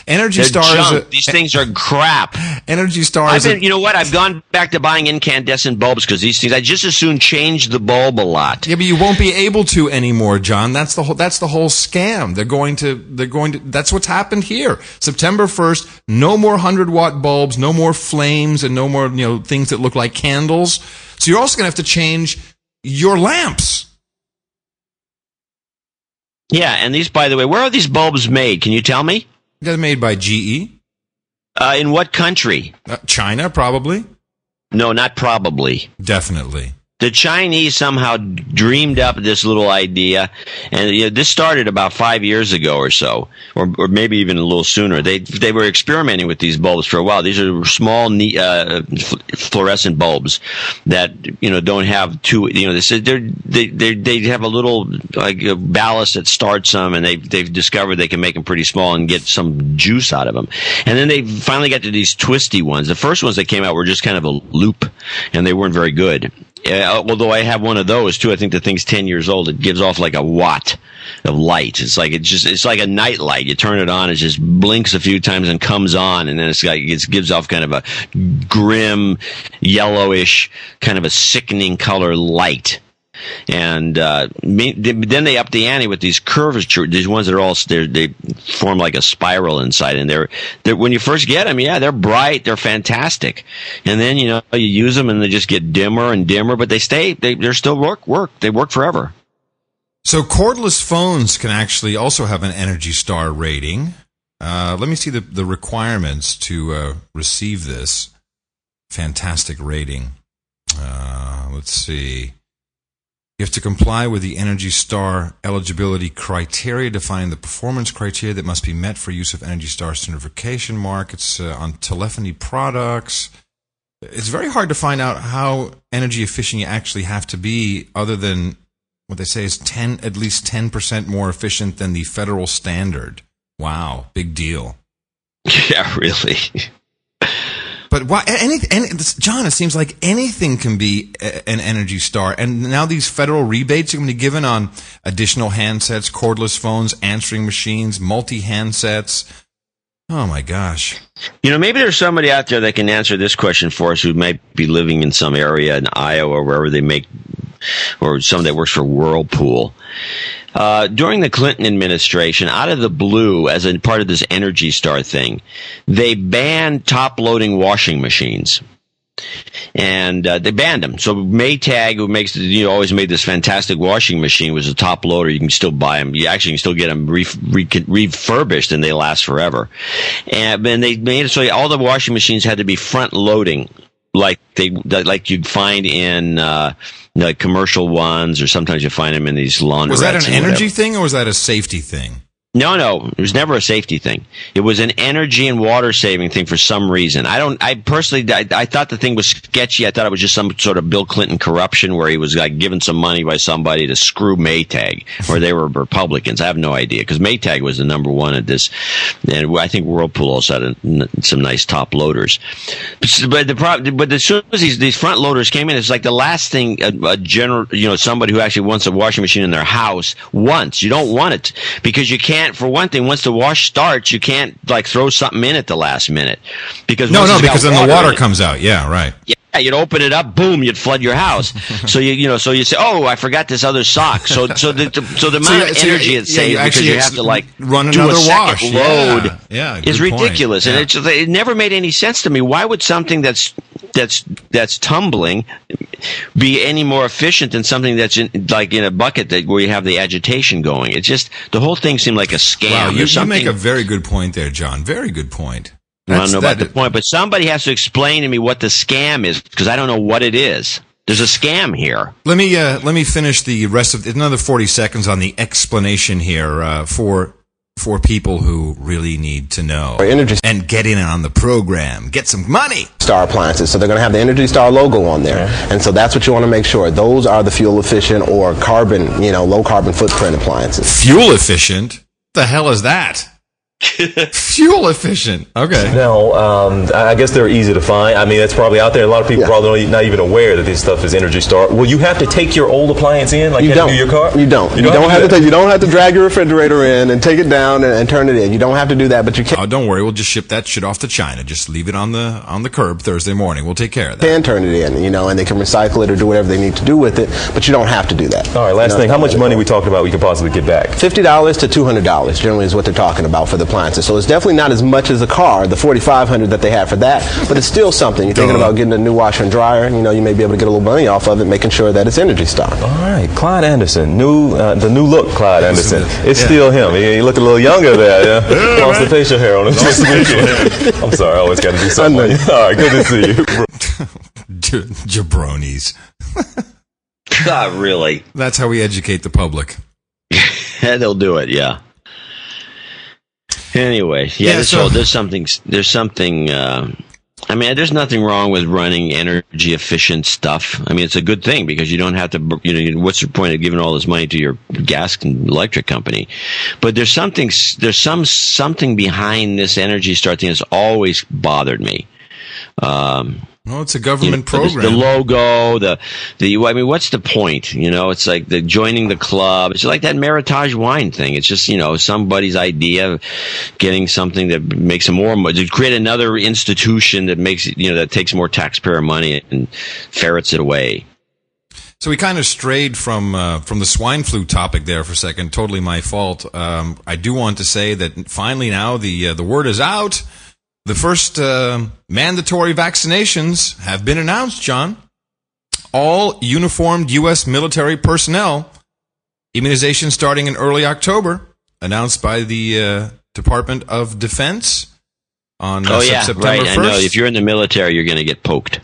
Energy Stars. These things are crap. Energy Stars. You know what? I've gone back to buying incandescent bulbs because these things. I just as soon change the bulb a lot. Yeah, but you won't be able to anymore, John. That's the whole scam. They're going to. That's what's happened here. September 1st. No more 100-watt bulbs. No more flames, and no more things that look like candles. So you're also going to have to change your lamps. Yeah, and these. By the way, where are these bulbs made? Can you tell me? They're made by GE. In what country? China, probably. No, not probably. Definitely. The Chinese somehow dreamed up this little idea, and this started about 5 years ago or so, or maybe even a little sooner. They were experimenting with these bulbs for a while. These are small fluorescent bulbs that don't have two. They have a little like a ballast that starts them, and they've discovered they can make them pretty small and get some juice out of them. And then they finally got to these twisty ones. The first ones that came out were just kind of a loop, and they weren't very good. Although I have one of those too. I think the thing's 10 years old. It gives off like 1 watt of light. It's like a night light. You turn it on, it just blinks a few times and comes on, and then it gives off kind of a grim, yellowish, kind of a sickening color light. And then they up the ante with these curvature, these ones that are all they form like a spiral inside, and they're when you first get them, they're bright, they're fantastic, and then you use them and they just get dimmer and dimmer, but they stay, they're still work. They work forever. So cordless phones can actually also have an Energy Star rating. Let me see the requirements to receive this fantastic rating. Let's see. You have to comply with the Energy Star eligibility criteria, defining the performance criteria that must be met for use of Energy Star certification mark. It's on telephony products. It's very hard to find out how energy efficient you actually have to be, other than what they say is at least 10% more efficient than the federal standard. Wow, big deal. Yeah, really. But why? John, it seems like anything can be an Energy Star. And now these federal rebates are going to be given on additional handsets, cordless phones, answering machines, multi-handsets. Oh, my gosh. You know, maybe there's somebody out there that can answer this question for us who might be living in some area in Iowa, wherever they make, or someone that works for Whirlpool. During the Clinton administration, out of the blue, as a part of this Energy Star thing, they banned top-loading washing machines. And they banned them. So Maytag, who makes always made this fantastic washing machine, was a top loader. You can still buy them. You actually can still get them refurbished, and they last forever. And then they made it so all the washing machines had to be front loading, like you'd find in like commercial ones, or sometimes you find them in these laundries. Was that an energy thing, or was that a safety thing? No, it was never a safety thing. It was an energy and water saving thing for some reason. I thought the thing was sketchy. I thought it was just some sort of Bill Clinton corruption where he was like given some money by somebody to screw Maytag, or they were Republicans. I have no idea, because Maytag was the number one at this, and I think Whirlpool also had some nice top loaders. But as soon as these front loaders came in, it's like the last thing a general, somebody who actually wants a washing machine in their house wants. You don't want it because you can't. For one thing, once the wash starts, you can't throw something in at the last minute because then the water comes out. Yeah, right. Yeah, you'd open it up, boom, you'd flood your house. So you say, oh, I forgot this other sock. So the amount of energy it saves because you have to do another wash load is ridiculous, and it never made any sense to me. Why would something that's tumbling be any more efficient than something that's in a bucket where you have the agitation going? It's just the whole thing seemed like a scam. Wow, or something. You make a very good point there, John. Very good point. I don't know about the point, but somebody has to explain to me what the scam is, because I don't know what it is. There's a scam here. Let me finish the rest of another 40 seconds on the explanation here for people who really need to know and get in on the program, get some money. Star appliances, so they're going to have the Energy Star logo on there, and so that's what you want to make sure. Those are the fuel efficient or carbon, low carbon footprint appliances. Fuel efficient? The hell is that? Fuel efficient. Okay. Now, I guess they're easy to find. I mean, that's probably out there. A lot of people probably not even aware that this stuff is Energy Star. Will you have to take your old appliance in, like you have to do your car? You don't have to drag your refrigerator in and take it down and turn it in. You don't have to do that, but you can. Oh, don't worry. We'll just ship that shit off to China. Just leave it on the curb Thursday morning. We'll take care of that. Can turn it in, and they can recycle it or do whatever they need to do with it, but you don't have to do that. All right. Last thing. How much money we talking about? We could possibly get back $50 to $200 generally is what they're talking about for the appliances. So it's definitely not as much as a car, the $4,500 that they have for that, but it's still something. You're thinking about getting a new washer and dryer, you may be able to get a little money off of it, making sure that it's Energy Star. All right, Clyde Anderson, the new look Clyde Anderson. It's still him. He look a little younger there. Yeah. Yeah, lost the facial hair on him. I'm sorry, I always got to do something. All right, good to see you. Jabronis. Not really. That's how we educate the public. They'll do it, yeah. Anyway, there's something. There's nothing wrong with running energy efficient stuff. I mean, it's a good thing because you don't have to. What's the point of giving all this money to your gas and electric company? But there's something. There's something behind this Energy Star thing that's always bothered me. It's a government program. The logo, what's the point? It's like the joining the club. It's like that Meritage wine thing. It's just, somebody's idea of getting something that makes them more to create another institution that makes that takes more taxpayer money and ferrets it away. So we kind of strayed from the swine flu topic there for a second. Totally my fault. I do want to say that finally now the word is out. The first mandatory vaccinations have been announced, John. All uniformed U.S. military personnel. Immunization starting in early October, announced by the Department of Defense on September 1st. I know. If you're in the military, you're going to get poked.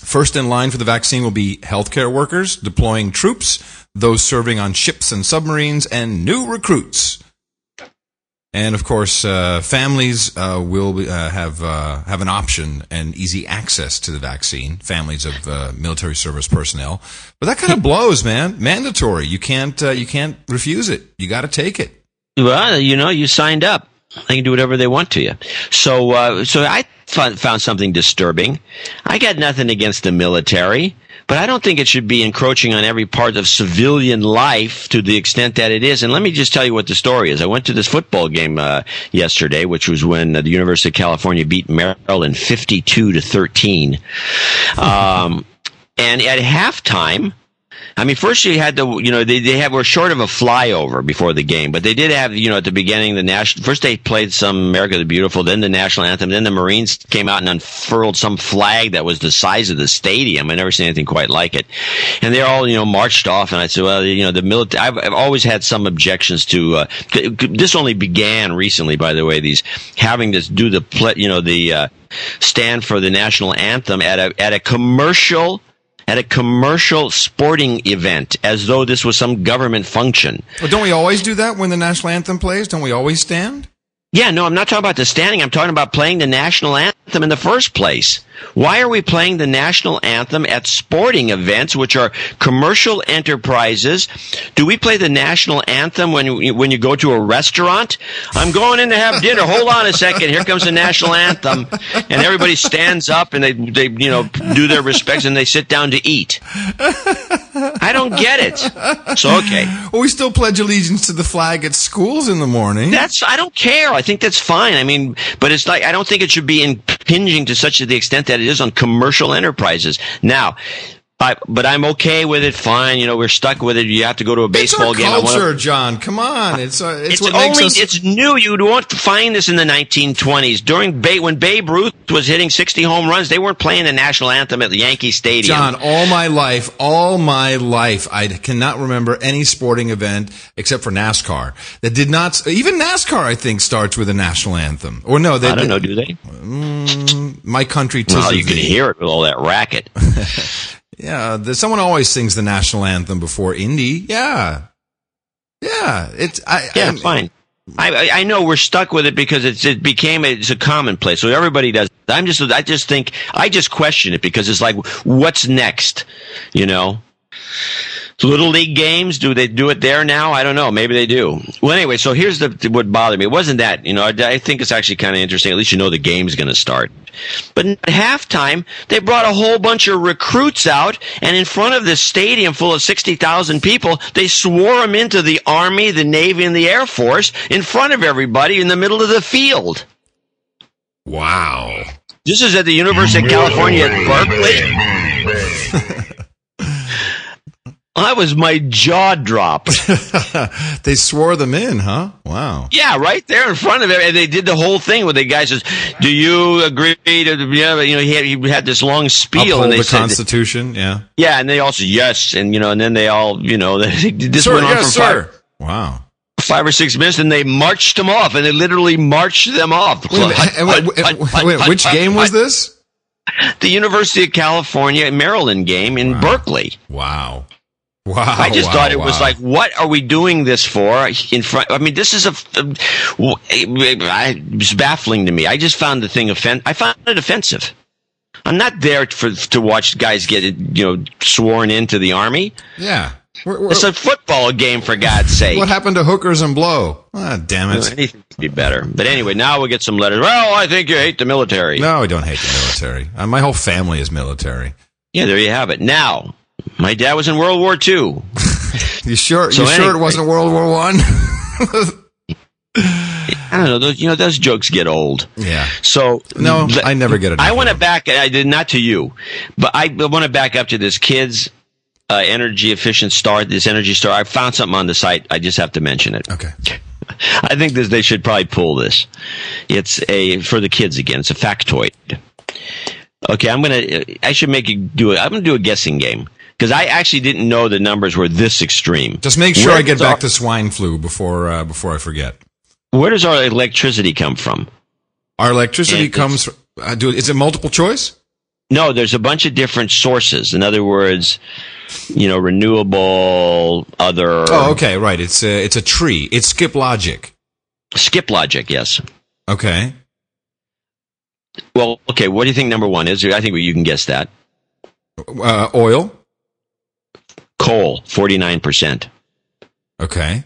First in line for the vaccine will be healthcare workers, deploying troops, those serving on ships and submarines, and new recruits. And, of course, families will have an option and easy access to the vaccine, families of military service personnel. But that kind of blows, man. Mandatory. You can't refuse it. You got to take it. Well, you signed up. They can do whatever they want to you. So I found something disturbing. I got nothing against the military. But I don't think it should be encroaching on every part of civilian life to the extent that it is. And let me just tell you what the story is. I went to this football game yesterday, which was when the University of California beat Maryland 52-13. And at halftime, I mean, first you had to, you know, they were short of a flyover before the game, but they did have, you know, at the beginning, first they played some America the Beautiful, then the national anthem, then the Marines came out and unfurled some flag that was the size of the stadium. I never seen anything quite like it. And they all, you know, marched off, and I said, well, you know, the military, I've always had some objections to, this only began recently, by the way, these having to do the stand for the national anthem at a commercial sporting event, as though this was some government function. Well, don't we always do that when the national anthem plays? Don't we always stand? Yeah, no, I'm not talking about the standing. I'm talking about playing the national anthem in the first place. Why are we playing the national anthem at sporting events, which are commercial enterprises? Do we play the national anthem when you go to a restaurant? I'm going in to have dinner. Hold on a second. Here comes the national anthem, and everybody stands up and they you know do their respects and they sit down to eat. I don't get it. So okay. Well, we still pledge allegiance to the flag at schools in the morning. I don't care. I think that's fine. I mean, but it's like I don't think it should be impinging to such the extent that it is on commercial enterprises. Now, but I'm okay with it. Fine, you know, we're stuck with it. You have to go to a baseball game. It's our culture, John. Come on, it's what only, makes us. It's new. You won't find this in the 1920s. When Babe Ruth was hitting 60 home runs, they weren't playing the national anthem at the Yankee Stadium. John, all my life, I cannot remember any sporting event except for NASCAR that did not. Even NASCAR, I think, starts with a national anthem. Or no, I don't know. Do they? My country. Well, you can hear it with all that racket. Yeah, someone always sings the national anthem before Indy. Yeah. Fine. I know we're stuck with it because it became a commonplace. So everybody does. I just question it because it's like, what's next? You know, Little League games. Do they do it there now? I don't know. Maybe they do. Well, anyway. So here's what bothered me. It wasn't that. You know, I think it's actually kind of interesting. At least you know the game's going to start. But at halftime, they brought a whole bunch of recruits out, and in front of this stadium full of 60,000 people, they swore them into the Army, the Navy, and the Air Force in front of everybody in the middle of the field. Wow. This is at the University of California at Berkeley. That was my jaw drop. They swore them in, huh? Wow. Yeah, right there in front of him. And they did the whole thing where the guy says, do you agree to, you know, he had this long spiel. Uphold and they the said, Constitution, yeah. Yeah, and they all said, yes. And, you know, and then they all, you know, this sir, went on yes, for sir. Wow. 5 or 6 minutes, and they marched them off, and they literally marched them off. Wait, which game was this? The University of California, Maryland game in Berkeley. Wow. I just thought it was like, what are we doing this for? In front, I mean, this is it's baffling to me. I just found the thing I found it offensive. I'm not there to watch guys get, you know, sworn into the Army. Yeah. It's a football game, for God's sake. What happened to hookers and blow? Ah, damn it. Anything could be better. But anyway, now we'll get some letters. Well, I think you hate the military. No, I don't hate the military. My whole family is military. Yeah, there you have it. Now, my dad was in World War II. You sure? So it wasn't World War I? I don't know. Those jokes get old. Yeah. So no, I never get it. I want to back. I did not to you, but I want to back up to this kid's energy efficient star. This Energy Star. I found something on the site. I just have to mention it. Okay. I think they should probably pull this. It's for the kids again. It's a factoid. Okay, I should make you do it. I'm gonna do a guessing game. Because I actually didn't know the numbers were this extreme. Just make sure I get back to swine flu before I forget. Where does our electricity come from? Our electricity comes from... is it multiple choice? No, there's a bunch of different sources. In other words, you know, renewable, other... Oh, okay, right. It's a tree. It's skip logic. Skip logic, yes. Okay. Well, okay, what do you think number one is? I think you can guess that. Oil? Coal, 49%. Okay.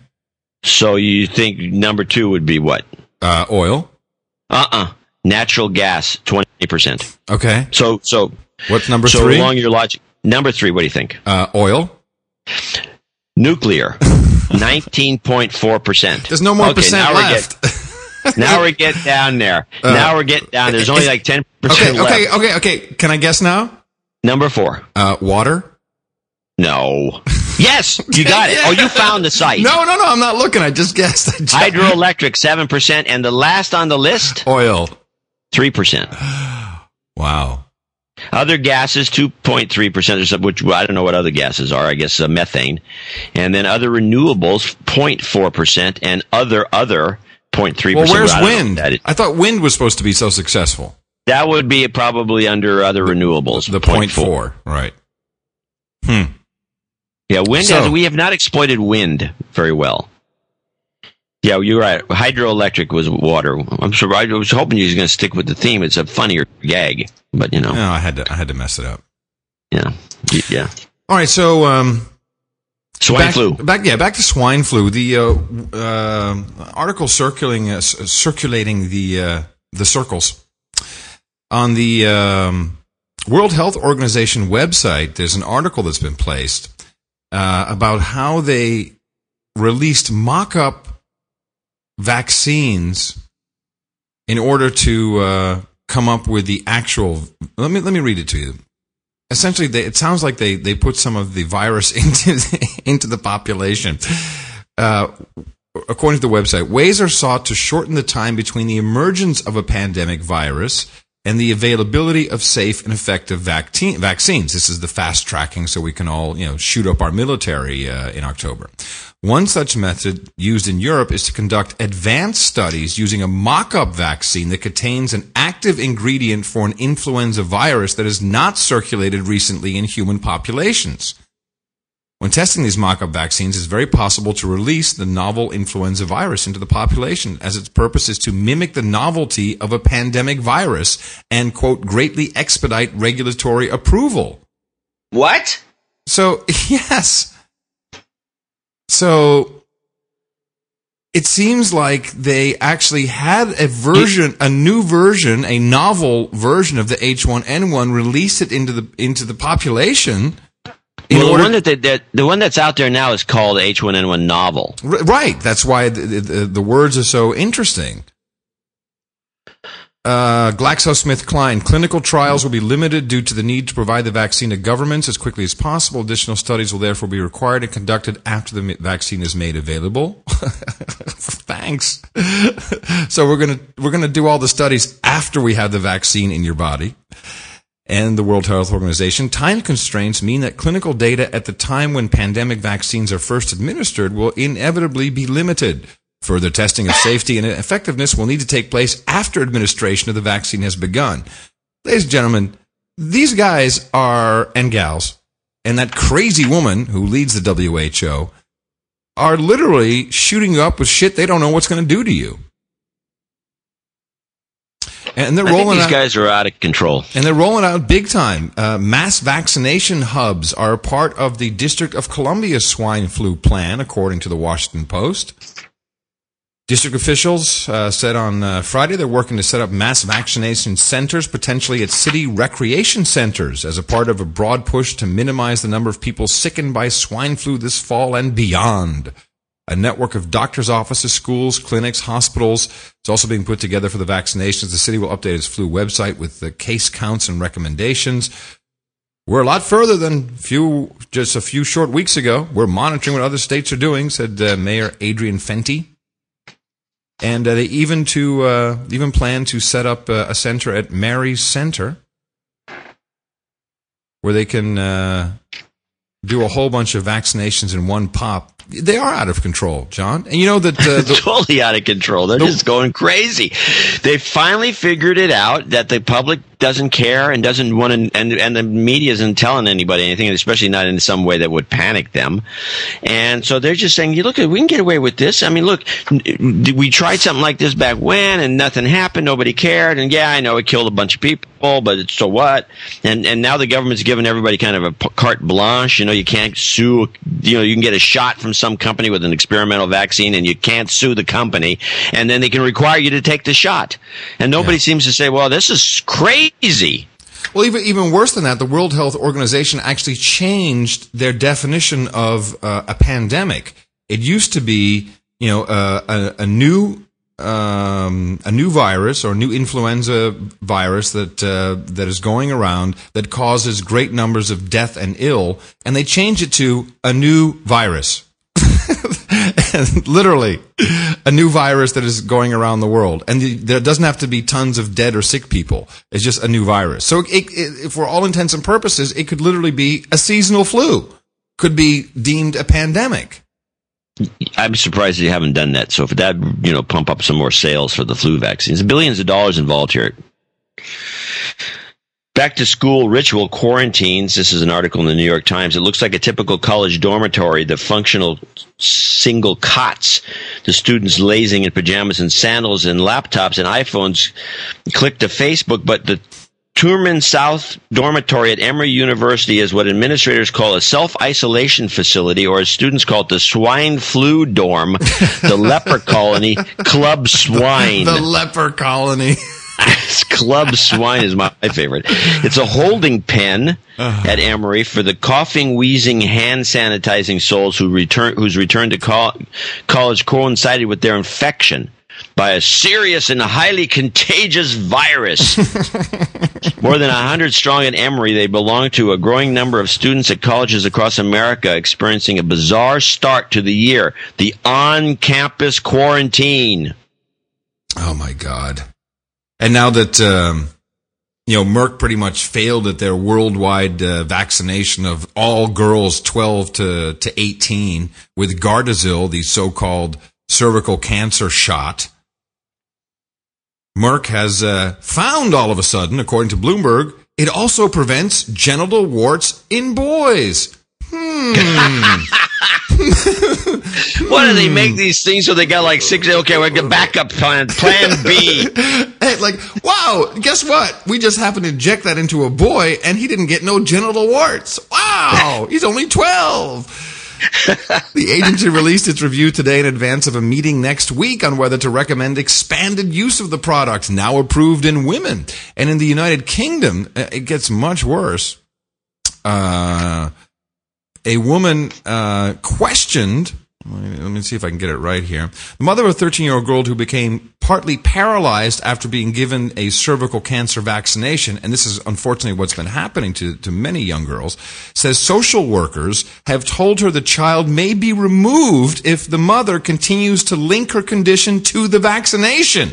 So you think number two would be what? Oil. Natural gas, 20%. Okay. So what's number three? So along your logic, Number three, what do you think? Oil. Nuclear, 19.4%. There's no more percent left. Now we're getting down there. Now we're getting down. There's only like 10% left. Okay. Can I guess now? Number four. Water? No. Yes, you got it. Oh, you found the site. No, I'm not looking. I just guessed. Hydroelectric, 7%. And the last on the list? Oil. 3%. Wow. Other gases, 2.3%, or something, which I don't know what other gases are. I guess methane. And then other renewables, 0.4%, and other 0.3%. Well, where's wind? I thought wind was supposed to be so successful. That would be probably under other renewables. The 0.4, right. Yeah, wind, we have not exploited wind very well. Yeah, you're right. Hydroelectric was water. I'm sure. I was hoping you were going to stick with the theme. It's a funnier gag, but you know. No, I had to mess it up. Yeah. All right. So, swine flu. Back to swine flu. The article circulating the circles on the World Health Organization website. There's an article that's been placed about how they released mock-up vaccines in order to come up with the actual. Let me read it to you. Essentially, it sounds like they put some of the virus into the population. According to the website, ways are sought to shorten the time between the emergence of a pandemic virus and the availability of safe and effective vaccines. This is the fast tracking, so we can all shoot up our military in October. One such method used in Europe is to conduct advanced studies using a mock-up vaccine that contains an active ingredient for an influenza virus that has not circulated recently in human populations. When testing these mock-up vaccines, it's very possible to release the novel influenza virus into the population, as its purpose is to mimic the novelty of a pandemic virus and, quote, greatly expedite regulatory approval. What? So, yes. So it seems like they actually had a novel version of the H1N1, released it into the population. The one that's out there now is called H1N1 novel. Right. That's why the words are so interesting. GlaxoSmithKline, clinical trials will be limited due to the need to provide the vaccine to governments as quickly as possible. Additional studies will therefore be required and conducted after the vaccine is made available. Thanks. So we're gonna do all the studies after we have the vaccine in your body. And the World Health Organization, time constraints mean that clinical data at the time when pandemic vaccines are first administered will inevitably be limited. Further testing of safety and effectiveness will need to take place after administration of the vaccine has begun. Ladies and gentlemen, these guys and gals, and that crazy woman who leads the WHO, are literally shooting you up with shit they don't know what's going to do to you. And they're guys are out of control. And they're rolling out big time. Mass vaccination hubs are part of the District of Columbia swine flu plan, according to the Washington Post. District officials said on Friday they're working to set up mass vaccination centers, potentially at city recreation centers, as a part of a broad push to minimize the number of people sickened by swine flu this fall and beyond. A network of doctors' offices, schools, clinics, hospitals is also being put together for the vaccinations. The city will update its flu website with the case counts and recommendations. We're a lot further than just a few short weeks ago. We're monitoring what other states are doing, said Mayor Adrian Fenty. And they even plan to set up a center at Mary's Center where they can do a whole bunch of vaccinations in one pop. They are out of control, John. And you know that totally out of control. They're just going crazy. They finally figured it out that the public doesn't care and doesn't want to, and the media isn't telling anybody anything, especially not in some way that would panic them. And so they're just saying, look, we can get away with this. I mean, look, we tried something like this back when, and nothing happened. Nobody cared. And yeah, I know it killed a bunch of people, but so what? And now the government's giving everybody kind of a carte blanche. You can't sue. You can get a shot from some company with an experimental vaccine, and you can't sue the company. And then they can require you to take the shot. And nobody seems to say, well, this is crazy. Well, even worse than that, the World Health Organization actually changed their definition of a pandemic. It used to be, you know, a new virus or new influenza virus that is going around that causes great numbers of death and ill, and they changed it to a new virus. Literally, a new virus that is going around the world. And there doesn't have to be tons of dead or sick people. It's just a new virus. So for all intents and purposes, it could literally be a seasonal flu. Could be deemed a pandemic. I'm surprised you haven't done that. So if that, you know, pump up some more sales for the flu vaccines. Billions of dollars involved here. Back to school ritual quarantines. This is an article in the New York Times. It looks like a typical college dormitory, the functional single cots, the students lazing in pajamas and sandals and laptops and iPhones. Click to Facebook, but the Truman South Dormitory at Emory University is what administrators call a self-isolation facility, or as students call it, the swine flu dorm, the leper colony, club swine. The leper colony. Club swine is my favorite. It's a holding pen at Emory for the coughing, wheezing, hand sanitizing souls whose return to college coincided with their infection by a serious and highly contagious virus. More than 100 strong at Emory, they belong to a growing number of students at colleges across America experiencing a bizarre start to the year, the on-campus quarantine. Oh, my God. And now that, you know, Merck pretty much failed at their worldwide vaccination of all girls 12 to 18 with Gardasil, the so-called cervical cancer shot, Merck has found all of a sudden, according to Bloomberg, it also prevents genital warts in boys. What do they make these things so they got like six? Okay, we'll get backup plan B. Hey, like, wow, guess what? We just happened to inject that into a boy and he didn't get no genital warts. Wow, he's only 12. The agency released its review today in advance of a meeting next week on whether to recommend expanded use of the product, now approved in women. And in the United Kingdom, it gets much worse. A woman questioned, let me see if I can get it right here, the mother of a 13-year-old girl who became partly paralyzed after being given a cervical cancer vaccination, and this is unfortunately what's been happening to many young girls, says social workers have told her the child may be removed if the mother continues to link her condition to the vaccination.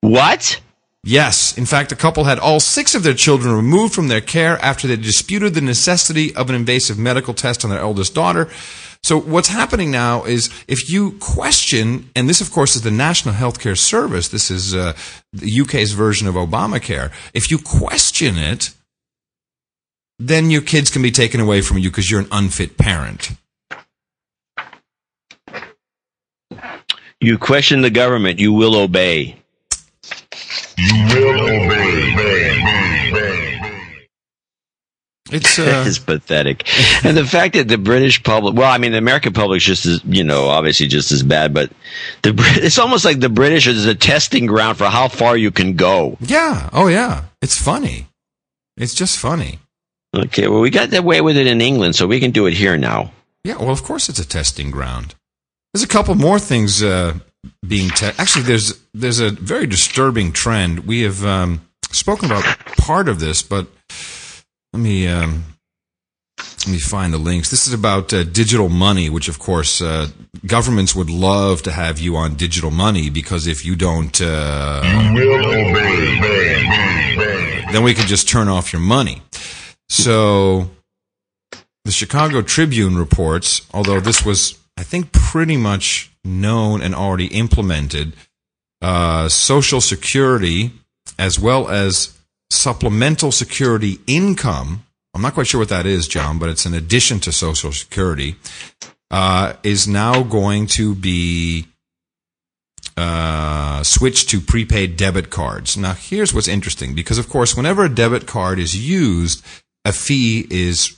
What? Yes. In fact, the couple had all 6 of their children removed from their care after they disputed the necessity of an invasive medical test on their eldest daughter. So what's happening now is if you question, and this, of course, is the National Healthcare Service. This is the UK's version of Obamacare. If you question it, then your kids can be taken away from you because you're an unfit parent. You question the government, you will obey. You will obey. It's pathetic. And the fact that the British public, well, I mean, the American public is just as, you know, obviously just as bad, but it's almost like the British is a testing ground for how far you can go. Yeah. Oh, yeah. It's funny. It's just funny. Okay. Well, we got that way with it in England, so we can do it here now. Yeah. Well, of course it's a testing ground. There's a couple more things being tested. Actually, there's a very disturbing trend. We have spoken about part of this, but let me find the links. This is about digital money, which, of course, governments would love to have you on digital money, because if you don't, you will obey. Then we can just turn off your money. So the Chicago Tribune reports, although this was, I think, pretty much known and already implemented, Social Security as well as supplemental security income, I'm not quite sure what that is, John, but it's an addition to Social Security, is now going to be switched to prepaid debit cards. Now, here's what's interesting, because, of course, whenever a debit card is used, a fee is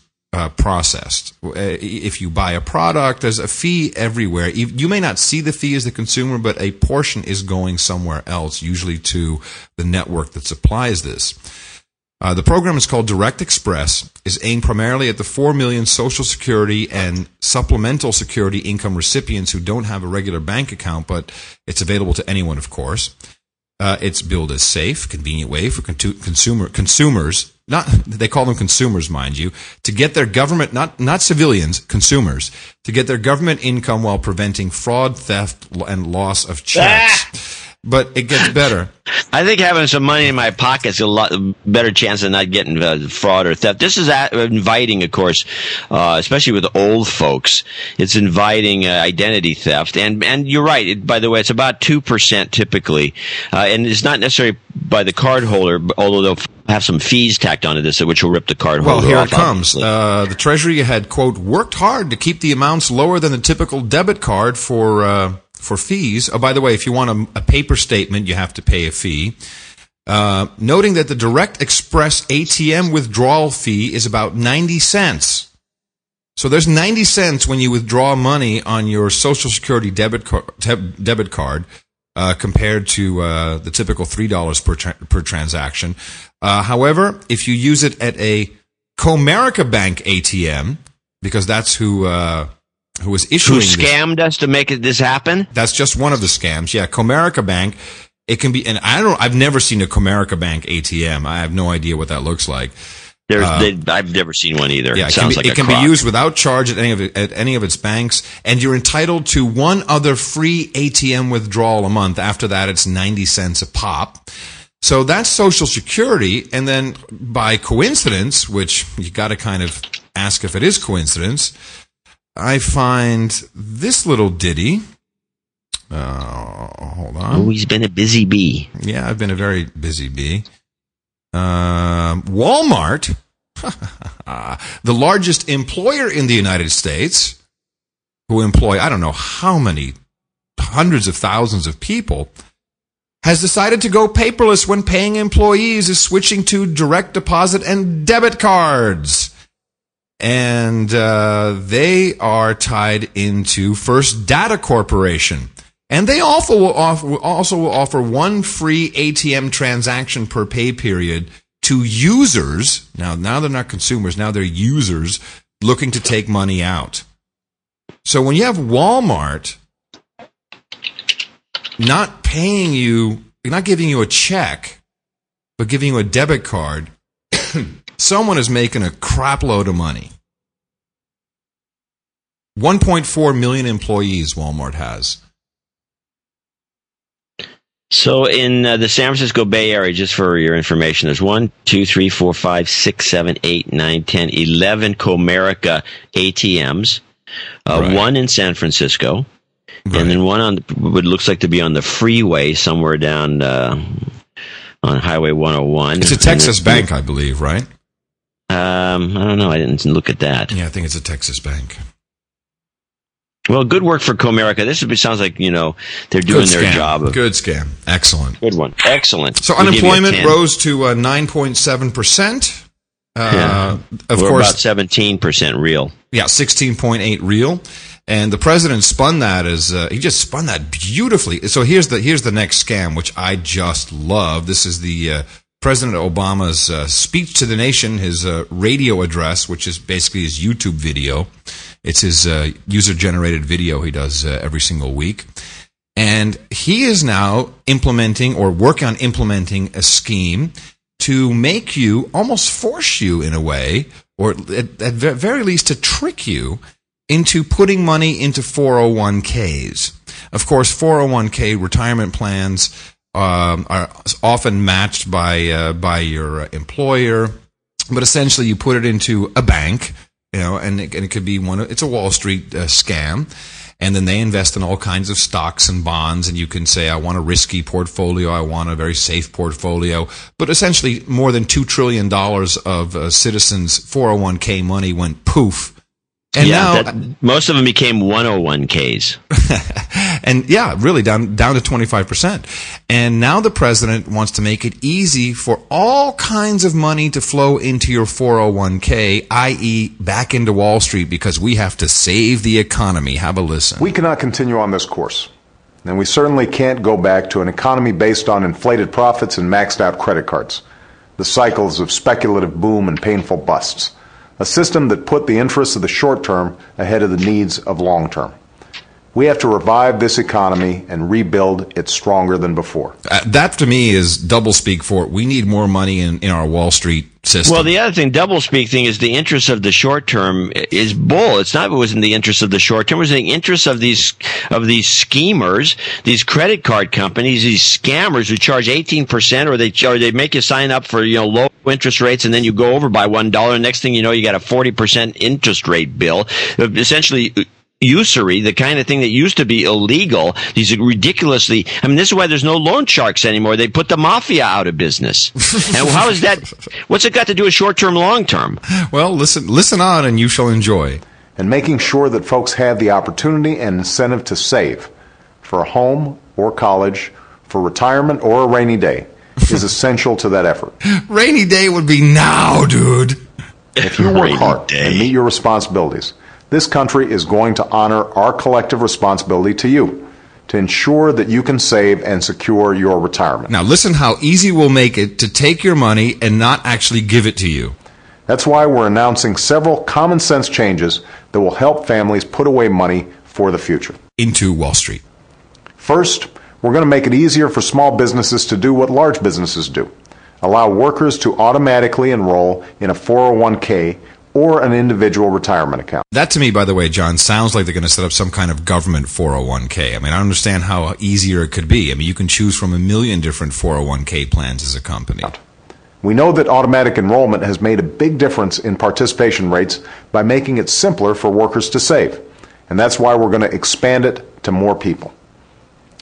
processed. If you buy a product, there's a fee everywhere. You may not see the fee as the consumer, but a portion is going somewhere else, usually to the network that supplies this. The program is called Direct Express, is aimed primarily at the 4 million Social Security and Supplemental Security income recipients who don't have a regular bank account, but it's available to anyone, of course. It's billed as safe, convenient way for consumers, not they call them consumers, mind you, to get their government, not civilians, consumers, to get their government income while preventing fraud, theft, and loss of checks. Ah! But it gets better. I think having some money in my pocket is a lot better chance of not getting fraud or theft. This is inviting, of course, especially with old folks. It's inviting identity theft. And you're right. By the way, it's about 2% typically. And it's not necessarily by the cardholder, although they'll have some fees tacked onto this, which will rip the cardholder off. Well, here it comes. The Treasury had, quote, worked hard to keep the amounts lower than the typical debit card for fees. Oh, by the way, if you want a paper statement, you have to pay a fee. Noting that the Direct Express ATM withdrawal fee is about 90 cents. So there's 90 cents when you withdraw money on your Social Security debit card compared to the typical $3 per transaction. However, if you use it at a Comerica Bank ATM, because that's who was issuing this. Who scammed us to make this happen? That's just one of the scams. Yeah, Comerica Bank. It can be, and I've never seen a Comerica Bank ATM. I have no idea what that looks like. I've never seen one either. Yeah, it can be used without charge at any of its banks, and you're entitled to one other free ATM withdrawal a month. After that, it's 90 cents a pop. So that's Social Security, and then by coincidence, which you got to kind of ask if it is coincidence, I find this little ditty. Hold on. Oh, he's been a busy bee. Yeah, I've been a very busy bee. Walmart, the largest employer in the United States, who employ I don't know how many hundreds of thousands of people, has decided to go paperless when paying employees is switching to direct deposit and debit cards. And they are tied into First Data Corporation. And they also will offer one free ATM transaction per pay period to users. Now they're not consumers. Now they're users looking to take money out. So when you have Walmart not paying you, not giving you a check, but giving you a debit card, someone is making a crap load of money. 1.4 million employees Walmart has. So in the San Francisco Bay Area, just for your information, there's 1, 2, 3, 4, 5, 6, 7, 8, 9, 10, 11 Comerica ATMs, right. One in San Francisco, right. And then one on what looks like to be on the freeway somewhere down on Highway 101. It's a Texas bank, I believe, right? I don't know. I didn't look at that. Yeah, I think it's a Texas bank. Well, good work for Comerica. This sounds like, they're doing their job. Good scam. Excellent. Good one. Excellent. So unemployment rose to 9.7%. Of course, about 17% real. Yeah, 16.8 real. And the president spun that as he just spun that beautifully. So here's the next scam, which I just love. This is the President Obama's speech to the nation, his radio address, which is basically his YouTube video. It's his user-generated video he does every single week. And he is now implementing or working on implementing a scheme to make you, almost force you in a way, or at the very least to trick you into putting money into 401ks. Of course, 401k retirement plans are often matched by your employer, but essentially you put it into a bank. And it could be it's a Wall Street scam, and then they invest in all kinds of stocks and bonds, and you can say, I want a risky portfolio, I want a very safe portfolio, but essentially more than $2 trillion of citizens' 401k money went poof. And yeah, most of them became 101ks. And yeah, really down to 25%. And now the president wants to make it easy for all kinds of money to flow into your 401k, i.e. back into Wall Street, because we have to save the economy. Have a listen. We cannot continue on this course, and we certainly can't go back to an economy based on inflated profits and maxed out credit cards. the cycles of speculative boom and painful busts, a system that put the interests of the short term ahead of the needs of long term. We have to revive this economy and rebuild it stronger than before. That, to me, is doublespeak for it. We need more money in our Wall Street system. Well, the other thing, doublespeak thing, is the interest of the short term is bull. It's not what was in the interest of the short term. It was in the interest of these schemers, these credit card companies, these scammers who charge 18%, or they make you sign up for low interest rates, and then you go over by $1. Next thing you know, you got a 40% interest rate bill. Essentially, usury, the kind of thing that used to be illegal. These are ridiculously, this is why there's no loan sharks anymore. They put the mafia out of business. And how is that, what's it got to do with short-term, long-term? Well, listen on and you shall enjoy. And making sure that folks have the opportunity and incentive to save for a home or college, for retirement or a rainy day is essential to that effort. Rainy day would be now, dude. If you work hard and meet your responsibilities, this country is going to honor our collective responsibility to you to ensure that you can save and secure your retirement. Now listen how easy we'll make it to take your money and not actually give it to you. That's why we're announcing several common sense changes that will help families put away money for the future. Into Wall Street. First, we're going to make it easier for small businesses to do what large businesses do. Allow workers to automatically enroll in a 401k or an individual retirement account. That, to me, by the way, John, sounds like they're going to set up some kind of government 401k. I don't understand how easier it could be. You can choose from a million different 401k plans as a company. We know that automatic enrollment has made a big difference in participation rates by making it simpler for workers to save, and that's why we're going to expand it to more people.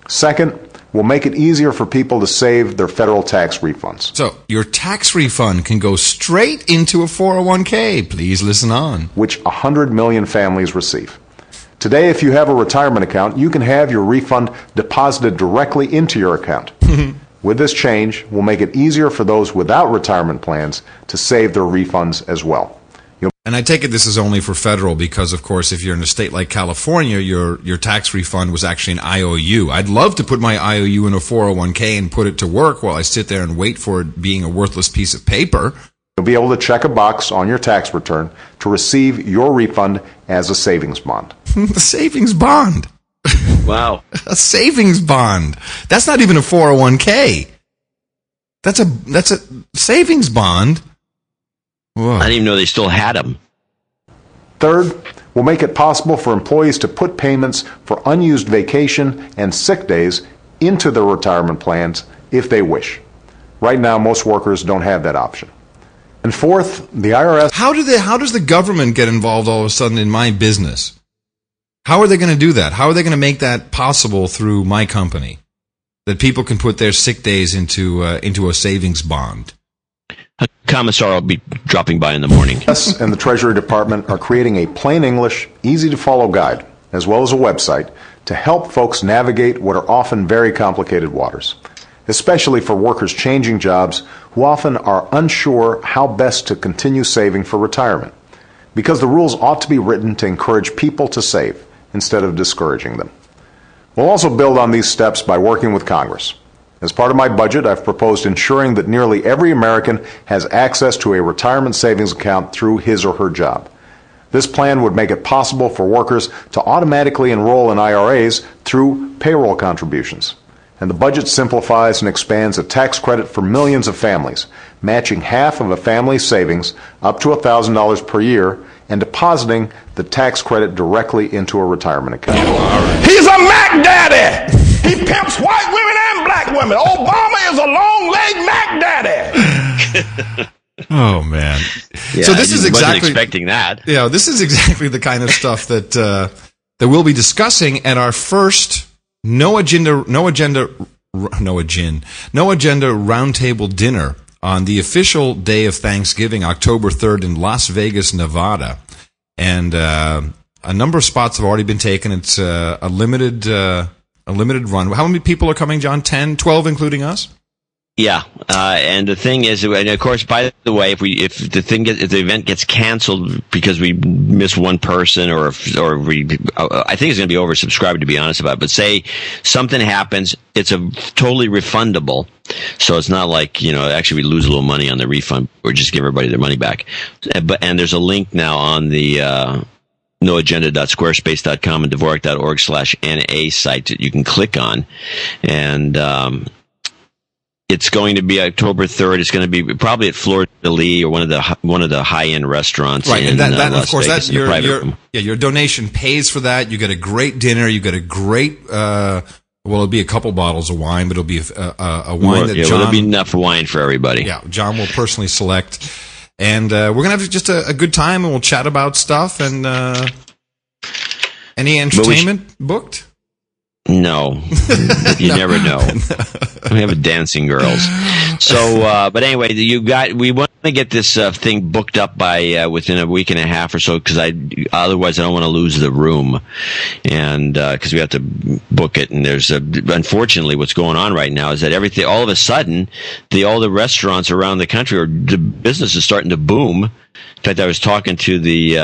Second, we'll make it easier for people to save their federal tax refunds. So your tax refund can go straight into a 401k. Please listen on. Which 100 million families receive. Today, if you have a retirement account, you can have your refund deposited directly into your account. With this change, we'll make it easier for those without retirement plans to save their refunds as well. And I take it this is only for federal because, of course, if you're in a state like California, your tax refund was actually an IOU. I'd love to put my IOU in a 401k and put it to work while I sit there and wait for it being a worthless piece of paper. You'll be able to check a box on your tax return to receive your refund as a savings bond. A savings bond. Wow. A savings bond. That's not even a 401k. That's a savings bond. Whoa. I didn't even know they still had them. Third, we'll make it possible for employees to put payments for unused vacation and sick days into their retirement plans if they wish. Right now, most workers don't have that option. And fourth, the IRS... How does the government get involved all of a sudden in my business? How are they going to do that? How are they going to make that possible through my company? That people can put their sick days into a savings bond? A commissar will be dropping by in the morning. Us and the Treasury Department are creating a plain English, easy-to-follow guide, as well as a website, to help folks navigate what are often very complicated waters, especially for workers changing jobs who often are unsure how best to continue saving for retirement, because the rules ought to be written to encourage people to save instead of discouraging them. We'll also build on these steps by working with Congress. As part of my budget, I've proposed ensuring that nearly every American has access to a retirement savings account through his or her job. This plan would make it possible for workers to automatically enroll in IRAs through payroll contributions. And the budget simplifies and expands a tax credit for millions of families, matching half of a family's savings up to $1,000 per year and depositing the tax credit directly into a retirement account. He's a Mac Daddy! He pimps white women and black women. Obama is a long-legged Mac Daddy. Oh, man. Yeah, so this is exactly... I wasn't expecting that. Yeah, this is exactly the kind of stuff that we'll be discussing at our first No Agenda Roundtable Dinner on the official day of Thanksgiving, October 3rd in Las Vegas, Nevada. And a number of spots have already been taken. It's a limited run. How many people are coming, John? 10, 12, including us? Yeah, and the thing is, and of course, by the way, if the event gets canceled because we miss one person, I think it's going to be oversubscribed, to be honest about it. But say something happens, it's a totally refundable, so it's not like, actually we lose a little money on the refund, or just give everybody their money back. And there's a link now on the noagenda.squarespace.com and Dvorak.org/NA site that you can click on, and it's going to be October 3rd. It's going to be probably at Florida Lee or one of the high-end restaurants. Right, and Las Vegas, your donation pays for that. You get a great dinner. You get a great well, it'll be a couple bottles of wine, but it'll be a wine that John. It'll be enough wine for everybody. Yeah, John will personally select, and we're gonna have just a good time, and we'll chat about stuff and any entertainment booked. No, you never know. We have a dancing girls. So, but anyway, we want to get this thing booked up by within a week and a half or so, because otherwise I don't want to lose the room, and because we have to book it. And unfortunately, what's going on right now is that everything, all of a sudden, all the restaurants around the country, or the business is starting to boom. In fact, I was talking to the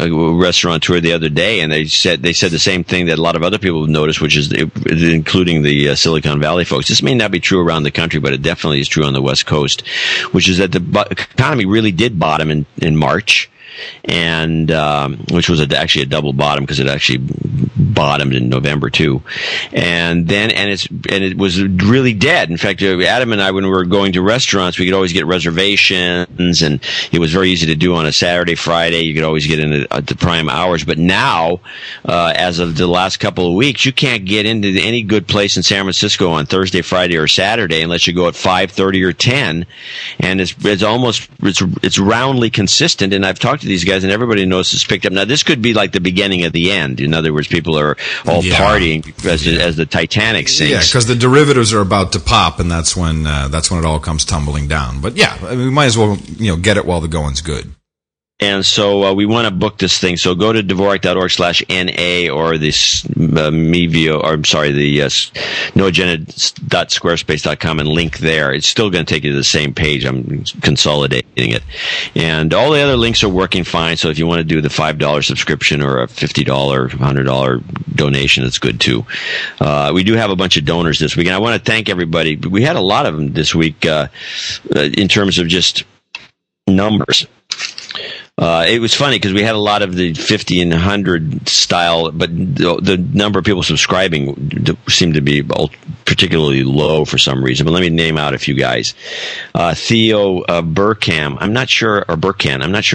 restaurateur the other day, and they said the same thing that a lot of other people have noticed, which is including the Silicon Valley folks. This may not be true around the country, but it definitely is true on the West Coast, which is that the economy really did bottom in March, and which was actually a double bottom, because it actually bottomed in November too, and it was really dead. In fact, Adam and I, when we were going to restaurants, we could always get reservations, and it was very easy to do on a Saturday, Friday. You could always get in at the prime hours. But now, as of the last couple of weeks, you can't get into any good place in San Francisco on Thursday, Friday, or Saturday unless you go at 5:30 or 10. And it's roundly consistent. And I've talked to these guys, and everybody knows it's picked up. Now this could be like the beginning of the end. In other words, people are all partying as the Titanic sinks. Yeah, because the derivatives are about to pop, and that's when it all comes tumbling down. But yeah, I mean, we might as well get it while the going's good. And so we want to book this thing. So go to Dvorak.org/NA or this noagenda.squarespace.com and link there. It's still going to take you to the same page. I'm consolidating it. And all the other links are working fine. So if you want to do the $5 subscription or a $50, $100 donation, it's good too. We do have a bunch of donors this week. And I want to thank everybody. We had a lot of them this week in terms of just numbers. It was funny because we had a lot of the 50 and 100 style, but the number of people subscribing seemed to be particularly low for some reason. But let me name out a few guys. Theo Burkham. I'm not sure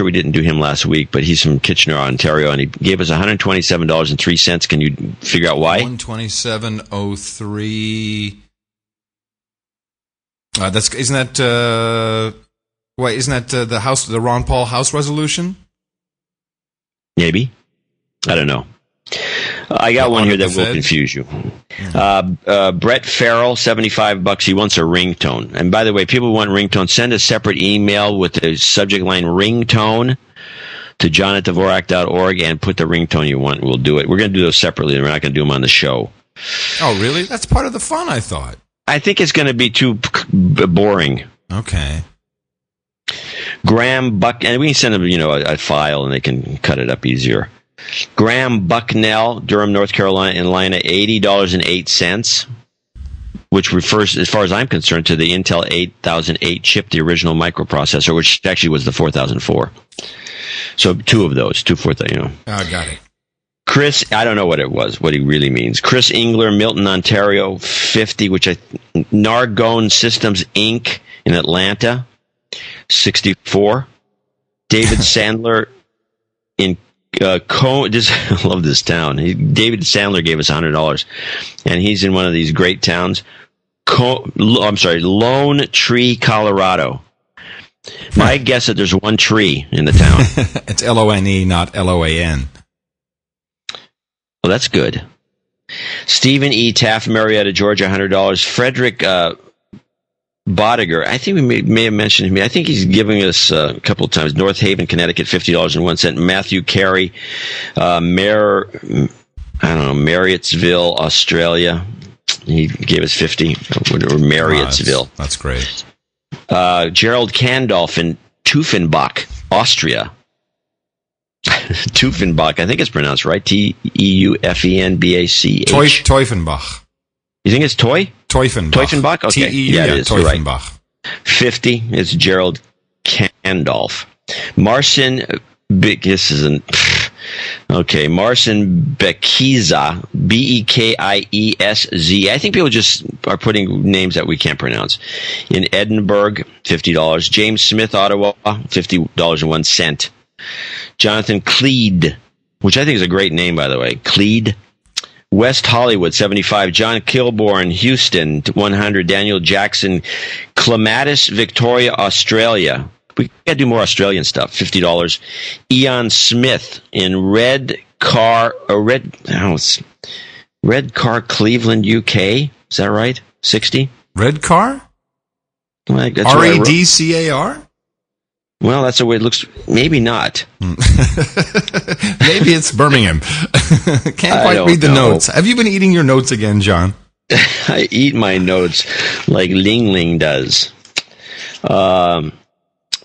we didn't do him last week, but he's from Kitchener, Ontario, and he gave us $127.03. Can you figure out why? $127.03. Isn't that the Ron Paul House resolution? Maybe. I don't know. I got one here that will confuse you. Brett Farrell, $75. He wants a ringtone. And by the way, people want ringtone. Send a separate email with the subject line ringtone to john@dvorak.org and put the ringtone you want. We'll do it. We're going to do those separately, and we're not going to do them on the show. Oh, really? That's part of the fun, I thought. I think it's going to be too boring. Okay. Graham Buck, and we can send them, a file, and they can cut it up easier. Graham Bucknell, Durham, North Carolina, $80.08, which refers, as far as I'm concerned, to the Intel 8008 chip, the original microprocessor, which actually was the 4004. So two of those, 2 4,000. Oh, got it. Chris, I don't know what it was, what he really means. Chris Engler, Milton, Ontario, $50, which Nargone Systems Inc. in Atlanta. $64. David Sandler in I love this town. David Sandler gave us $100, and he's in one of these great towns. Lone Tree, Colorado. My guess that there's one tree in the town. It's Lone, not LOAN. Well, that's good. Stephen E. Taft, Marietta, Georgia, $100. Frederick Bodiger, I think we may have mentioned him. I think he's giving us a couple of times. North Haven, Connecticut, $50.01. Matthew Carey, Marriottsville, Australia. He gave us 50, or Marriottsville. Wow, that's great. Gerald Kandolf in Tufenbach, Austria. Tufenbach, I think it's pronounced right. T-E-U-F-E-N-B-A-C-H. Teufenbach. You think it's Toy? Teufenbach. Teufenbach? Okay. Yeah, it is. Teufenbach. Right. 50 is Gerald Kandolf. Marcin, this is an... Okay, Marcin Bekiza, B-E-K-I-E-S-Z. I think people just are putting names that we can't pronounce. In Edinburgh, $50. James Smith, Ottawa, $50.01. Jonathan Cleed, which I think is a great name, by the way. Cleed. West Hollywood, $75. John Kilbourne, Houston, $100. Daniel Jackson, Clematis, Victoria, Australia. We got to do more Australian stuff. $50. Ian Smith in Red Car, Cleveland, UK. Is that right? 60. Red Car? Like, that's R-E-D-C-A-R? Well, that's the way it looks. Maybe not. Maybe it's Birmingham. Can't quite read the notes. Have you been eating your notes again, John? I eat my notes like Ling Ling does.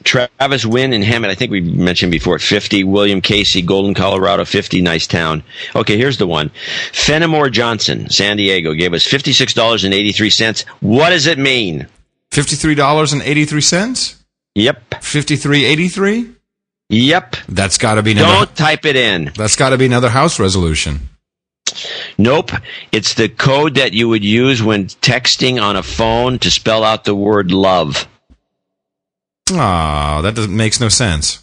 Travis Wynn in Hammond, I think we mentioned before, at 50. William Casey, Golden, Colorado, 50. Nice town. Okay, here's the one. Fenimore Johnson, San Diego, gave us $56.83. What does it mean? $53.83? Yep. 53.83? Yep. That's got to be another... Don't type it in. That's got to be another House resolution. Nope. It's the code that you would use when texting on a phone to spell out the word love. Ah, that makes no sense.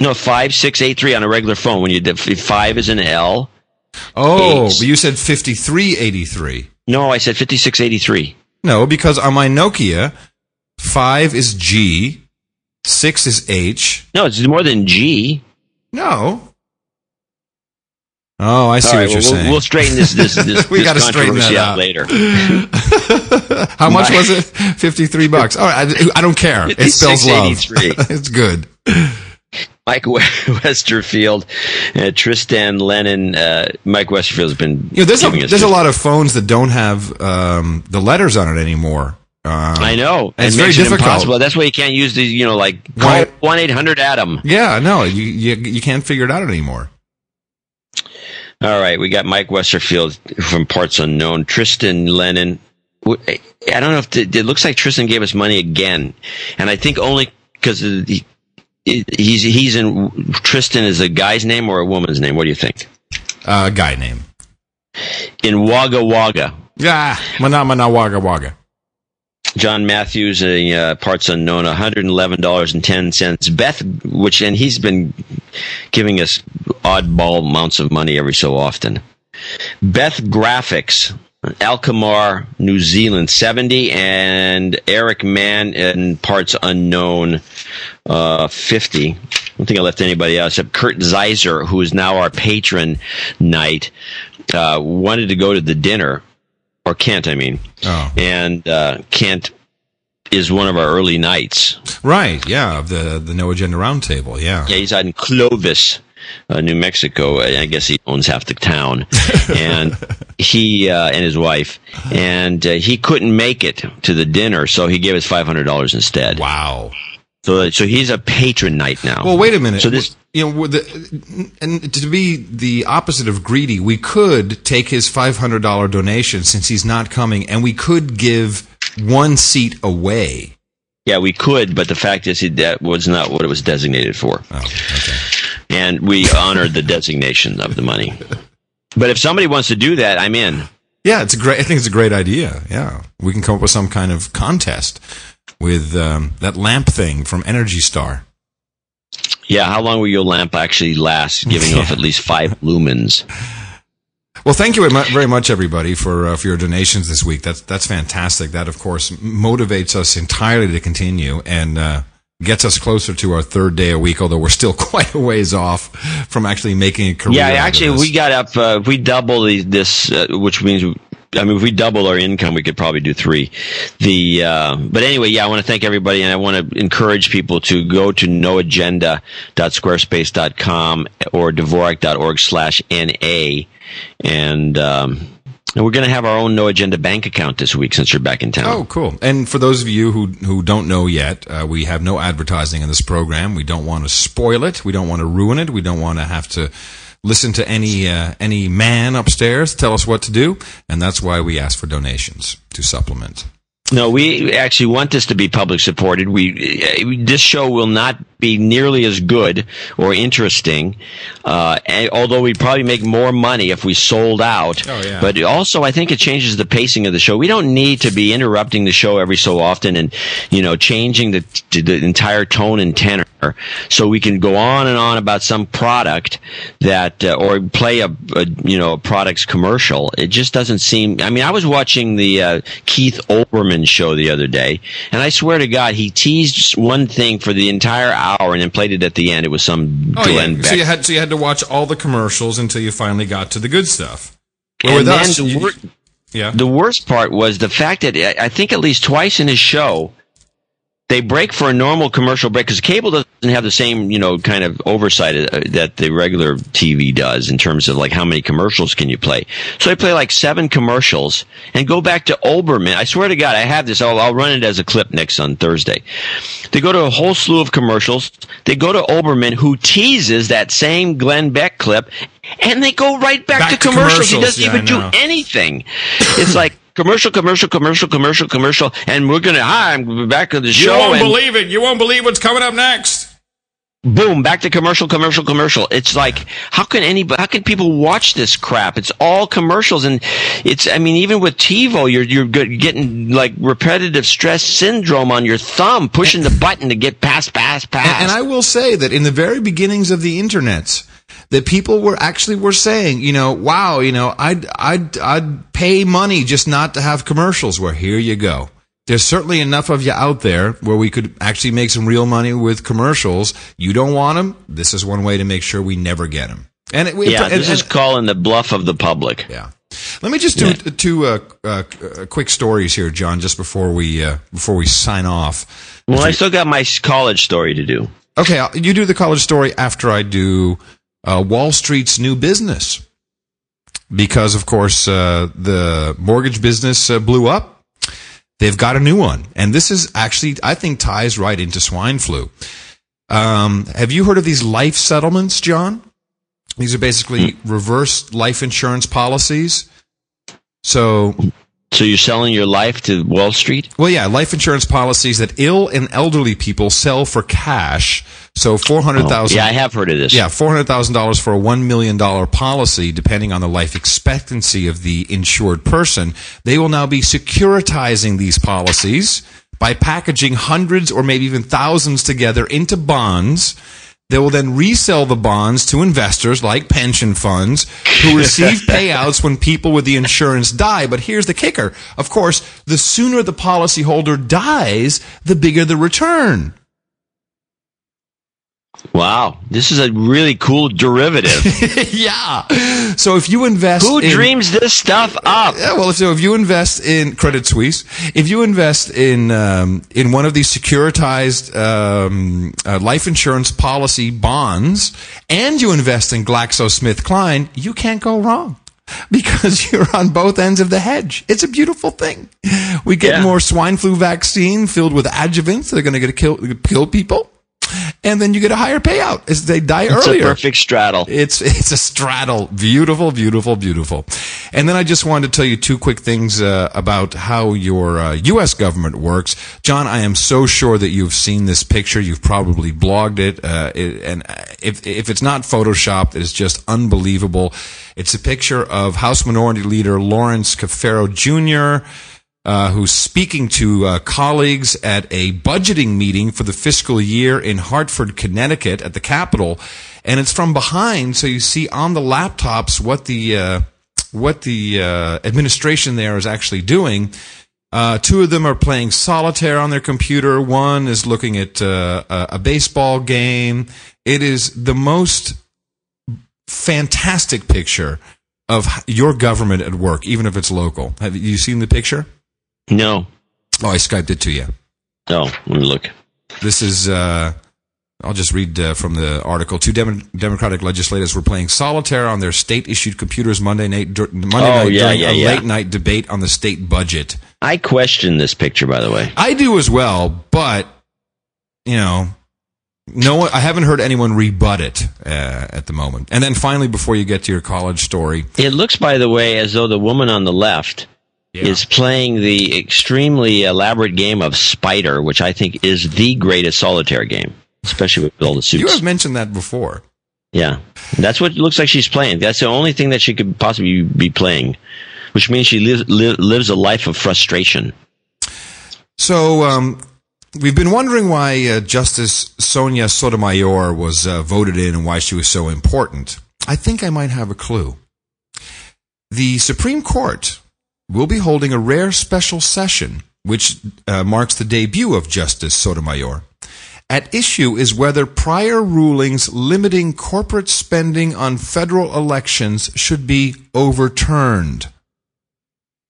No, 5683 on a regular phone. When you did 5 is an L. Oh, but you said 5383. No, I said 5683. No, because on my Nokia, 5 is G, 6 is H. No, it's more than G. No. Oh, I see what you're saying. We'll straighten this we got to straighten that out later. How much was it? $53. All right, I don't care. It spells love. It's good. Mike Westerfield, Tristan Lennon. Mike Westerfield's been. You know, there's a lot of phones that don't have the letters on it anymore. I know. And it's very difficult. Impossible. That's why you can't use these. You know, like 1-800-ADAM. Yeah, no, you can't figure it out anymore. All right, we got Mike Westerfield from Parts Unknown. Tristan Lennon. I don't know if it looks like Tristan gave us money again, and I think only because he's in. Tristan is a guy's name or a woman's name? What do you think? Guy name. In Wagga Wagga. Yeah, mana Wagga Wagga. John Matthews, Parts Unknown, $111.10. Beth, and he's been giving us oddball amounts of money every so often. Beth Graphics, Alkmaar, New Zealand, 70, and Eric Mann in Parts Unknown, 50. I don't think I left anybody out except Kurt Zeiser, who is now our patron night, wanted to go to the dinner. Or Kent, I mean. Oh. And Kent is one of our early nights. Right, yeah, of the No Agenda Roundtable, yeah. Yeah, he's out in Clovis, New Mexico. I guess he owns half the town. And he and his wife. And he couldn't make it to the dinner, so he gave us $500 instead. Wow. So he's a patron night now. Well, wait a minute. So this, and to be the opposite of greedy, we could take his $500 donation since he's not coming, and we could give one seat away. Yeah, we could, but the fact is that was not what it was designated for. Oh, okay. And we honored the designation of the money. But if somebody wants to do that, I'm in. Yeah, I think it's a great idea. Yeah, we can come up with some kind of contest. With that lamp thing from Energy Star. Yeah, how long will your lamp actually last, giving off at least 5 lumens? Well, thank you very much, everybody, for your donations this week. That's fantastic. That, of course, motivates us entirely to continue and gets us closer to our third day a week, although we're still quite a ways off from actually making a career. Yeah, actually, we got up, we double this, which means... if we double our income, we could probably do 3. But anyway, yeah, I want to thank everybody, and I want to encourage people to go to noagenda.squarespace.com or Dvorak.org/NA, and And we're going to have our own No Agenda bank account this week since you're back in town. Oh, cool. And for those of you who don't know yet, we have no advertising in this program. We don't want to spoil it. We don't want to ruin it. We don't want to have to listen to any man upstairs tell us what to do. And that's why we ask for donations to supplement. No, we actually want this to be public supported. This show will not be nearly as good or interesting, although we'd probably make more money if we sold out. Oh, yeah. But also, I think it changes the pacing of the show. We don't need to be interrupting the show every so often and, changing the entire tone and tenor. So we can go on and on about some product that, or play a product's commercial. It just doesn't seem. I mean, I was watching the Keith Olbermann show the other day, and I swear to God, he teased one thing for the entire hour and then played it at the end. It was some Glenn Beck. So you had to watch all the commercials until you finally got to the good stuff. Well, and then the worst part was the fact that I think at least twice in his show, they break for a normal commercial break because cable doesn't have the same, kind of oversight that the regular TV does in terms of like how many commercials can you play. So I play like 7 commercials and go back to Olbermann. I swear to God, I have this. I'll run it as a clip next on Thursday. They go to a whole slew of commercials. They go to Olbermann, who teases that same Glenn Beck clip, and they go right back to commercials. He doesn't even do anything. It's like, Commercial, and we're going to, I'm back on the show. You won't believe it. You won't believe what's coming up next. Boom, back to commercial. It's like, how can people watch this crap? It's all commercials, and it's, even with TiVo, you're getting like repetitive stress syndrome on your thumb, pushing the button to get past. And I will say that in the very beginnings of the internet, that people were saying, wow, I'd pay money just not to have commercials. Well, here you go. There's certainly enough of you out there where we could actually make some real money with commercials. You don't want them. This is one way to make sure we never get them. And this is calling the bluff of the public. Yeah. Let me just do two quick stories here, John, just before we sign off. Well, I still got my college story to do. Okay, you do the college story after I do Wall Street's new business, because of course the mortgage business blew up. They've got a new one, and this is actually, I think, ties right into swine flu. Have you heard of these life settlements, John? These are basically reverse life insurance policies. So you're selling your life to Wall Street? Well, yeah, life insurance policies that ill and elderly people sell for cash. So $400,000. Yeah, I have heard of this. Yeah, $400,000 for a $1 million policy, depending on the life expectancy of the insured person. They will now be securitizing these policies by packaging hundreds or maybe even thousands together into bonds. They will then resell the bonds to investors like pension funds who receive payouts when people with the insurance die. But here's the kicker. Of course, the sooner the policyholder dies, the bigger the return. Wow. This is a really cool derivative. Yeah. So if you invest Who dreams this stuff up? Yeah, well, if you invest in Credit Suisse, if you invest in one of these securitized life insurance policy bonds, and you invest in GlaxoSmithKline, you can't go wrong, because you're on both ends of the hedge. It's a beautiful thing. We get more swine flu vaccine filled with adjuvants that are going to kill people. And then you get a higher payout as they die earlier. It's a perfect straddle. It's a straddle. Beautiful, beautiful, beautiful. And then I just wanted to tell you two quick things about how your U.S. government works. John, I am so sure that you've seen this picture. You've probably blogged it. And if it's not Photoshopped, it's just unbelievable. It's a picture of House Minority Leader Lawrence Cafaro Jr., who's speaking to colleagues at a budgeting meeting for the fiscal year in Hartford, Connecticut, at the Capitol, and it's from behind, so you see on the laptops what the administration there is actually doing. Two of them are playing solitaire on their computer. One is looking at a baseball game. It is the most fantastic picture of your government at work, even if it's local. Have you seen the picture? No. Oh, I Skyped it to you. Oh, let me look. This is I'll just read from the article. Two Democratic legislators were playing solitaire on their state-issued computers Monday night during a late-night debate on the state budget. I question this picture, by the way. I do as well, but, you know, no one, I haven't heard anyone rebut it at the moment. And then finally, before you get to your college story. It looks, by the way, as though the woman on the left is playing the extremely elaborate game of Spider, which I think is the greatest solitaire game. Especially with all the suits. You have mentioned that before. Yeah. That's what it looks like she's playing. That's the only thing that she could possibly be playing, which means she lives a life of frustration. So we've been wondering why Justice Sonia Sotomayor was voted in and why she was so important. I think I might have a clue. The Supreme Court will be holding a rare special session, which marks the debut of Justice Sotomayor. At issue is whether prior rulings limiting corporate spending on federal elections should be overturned.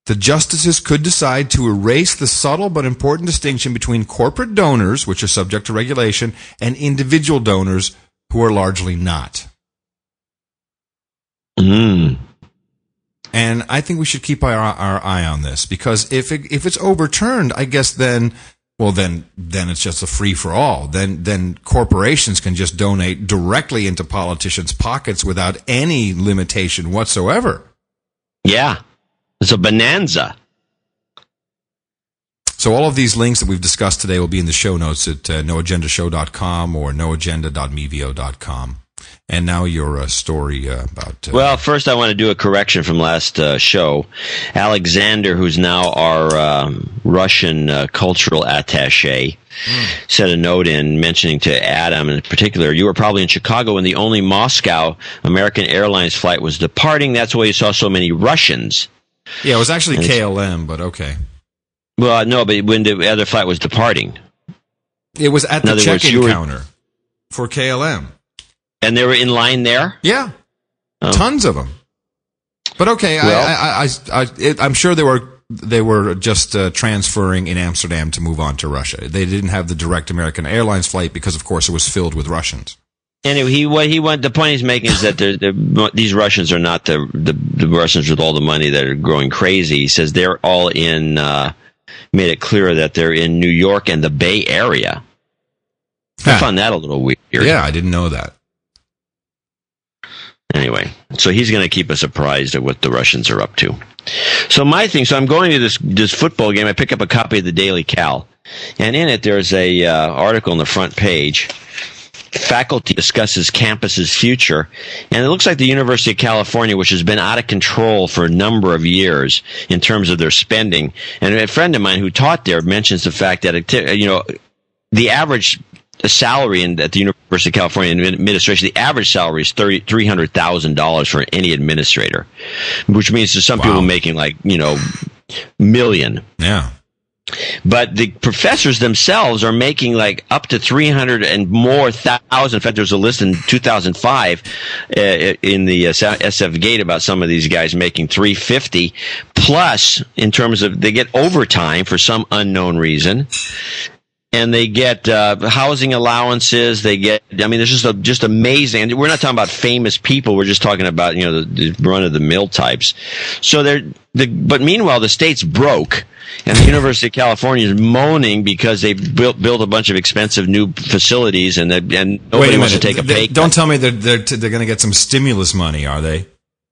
The justices could decide to erase the subtle but important distinction between corporate donors, which are subject to regulation, and individual donors, who are largely not. And I think we should keep our eye on this, because if it's overturned, I guess then it's just a free-for-all. Then corporations can just donate directly into politicians' pockets without any limitation whatsoever. Yeah. It's a bonanza. So all of these links that we've discussed today will be in the show notes at noagendashow.com or noagenda.mevio.com. And now your story about... well, first I want to do a correction from last show. Alexander, who's now our Russian cultural attaché, sent a note in mentioning to Adam in particular, you were probably in Chicago when the only Moscow American Airlines flight was departing. That's why you saw so many Russians. Yeah, it was actually KLM, but okay. Well, no, but when the other flight was departing. It was at the check-in counter for KLM. And they were in line there? Yeah. Oh. Tons of them. But okay, well, I'm sure they were just transferring in Amsterdam to move on to Russia. They didn't have the direct American Airlines flight because, of course, it was filled with Russians. Anyway, the point he's making is that these Russians are not the Russians with all the money that are going crazy. He says they're all in made it clear that they're in New York and the Bay Area. I found that a little weird. Yeah, I didn't know that. Anyway, so he's going to keep us apprised of what the Russians are up to. So my thing, so I'm going to this football game. I pick up a copy of the Daily Cal, and in it there's a article on the front page. Faculty discusses campus's future, and it looks like the University of California, which has been out of control for a number of years in terms of their spending. And a friend of mine who taught there mentions the fact that, you know, the average salary at the University of California administration, the average salary is $300,000 for any administrator, which means there's some people making like, you know, million. Yeah. But the professors themselves are making like up to 300,000 and more. In fact, there was a list in 2005 in the SF Gate about some of these guys making $350 plus in terms of they get overtime for some unknown reason. And they get housing allowances. They get, I mean, it's just amazing. And we're not talking about famous people. We're just talking about, you know, the run of the mill types. So but meanwhile, the state's broke, and the University of California is moaning because they built a bunch of expensive new facilities, and nobody wants to take a pay cut. Don't tell me they're going to get some stimulus money, are they?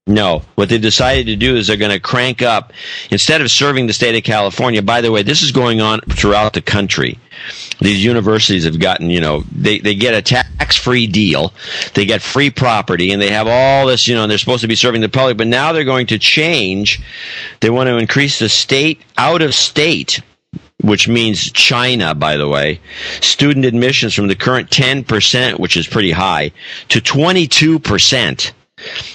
No. What they decided to do is they're going to crank up. Instead of serving the state of California, by the way, this is going on throughout the country. These universities have gotten, you know, they get a tax-free deal. They get free property, and they have all this, you know, and they're supposed to be serving the public. But now they're going to change. They want to increase the state out of state, which means China, by the way, student admissions from the current 10%, which is pretty high, to 22%.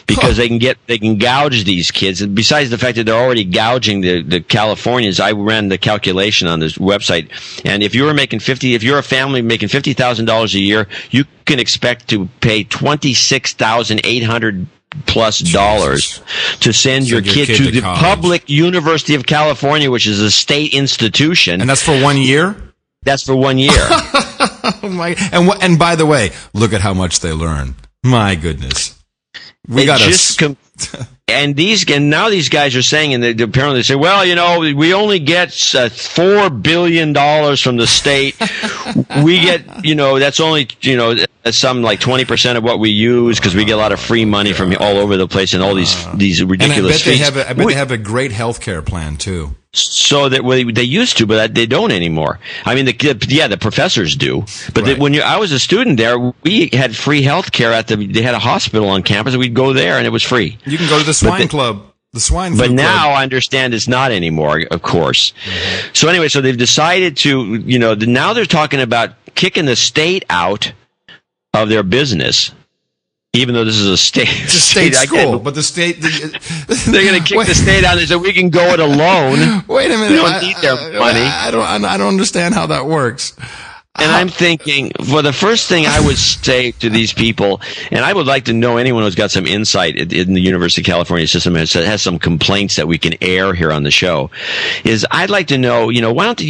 Because they can gouge these kids. And besides the fact that they're already gouging the Californians, I ran the calculation on this website. And if you're a family making $50,000 a year, you can expect to pay $26,800 plus dollars to send your kid to the public University of California, which is a state institution. And that's for 1 year? That's for 1 year. Oh my! And by the way, look at how much they learn. My goodness. We got these guys are saying, and apparently they say, well, you know, we only get $4 billion from the state. We get, you know, that's only, you know, some like 20% of what we use because we get a lot of free money from all over the place and all these ridiculous things. I bet they have a great health care plan too. So that they used to, but they don't anymore. I mean, the professors do. But right. I was a student there, we had free health care they had a hospital on campus, and we'd go there, and it was free. You can go to the swine club. But now I understand it's not anymore, of course. Mm-hmm. So anyway, so they've decided to, you know, now they're talking about kicking the state out of their business. Even though this is a state, it's a state school, but the state they're going to kick the state out. They said we can go it alone. Wait a minute, we don't need their money. I don't understand how that works. And I'm thinking, the first thing I would say to these people, and I would like to know anyone who's got some insight in the University of California system that has some complaints that we can air here on the show, is I'd like to know, you know, why don't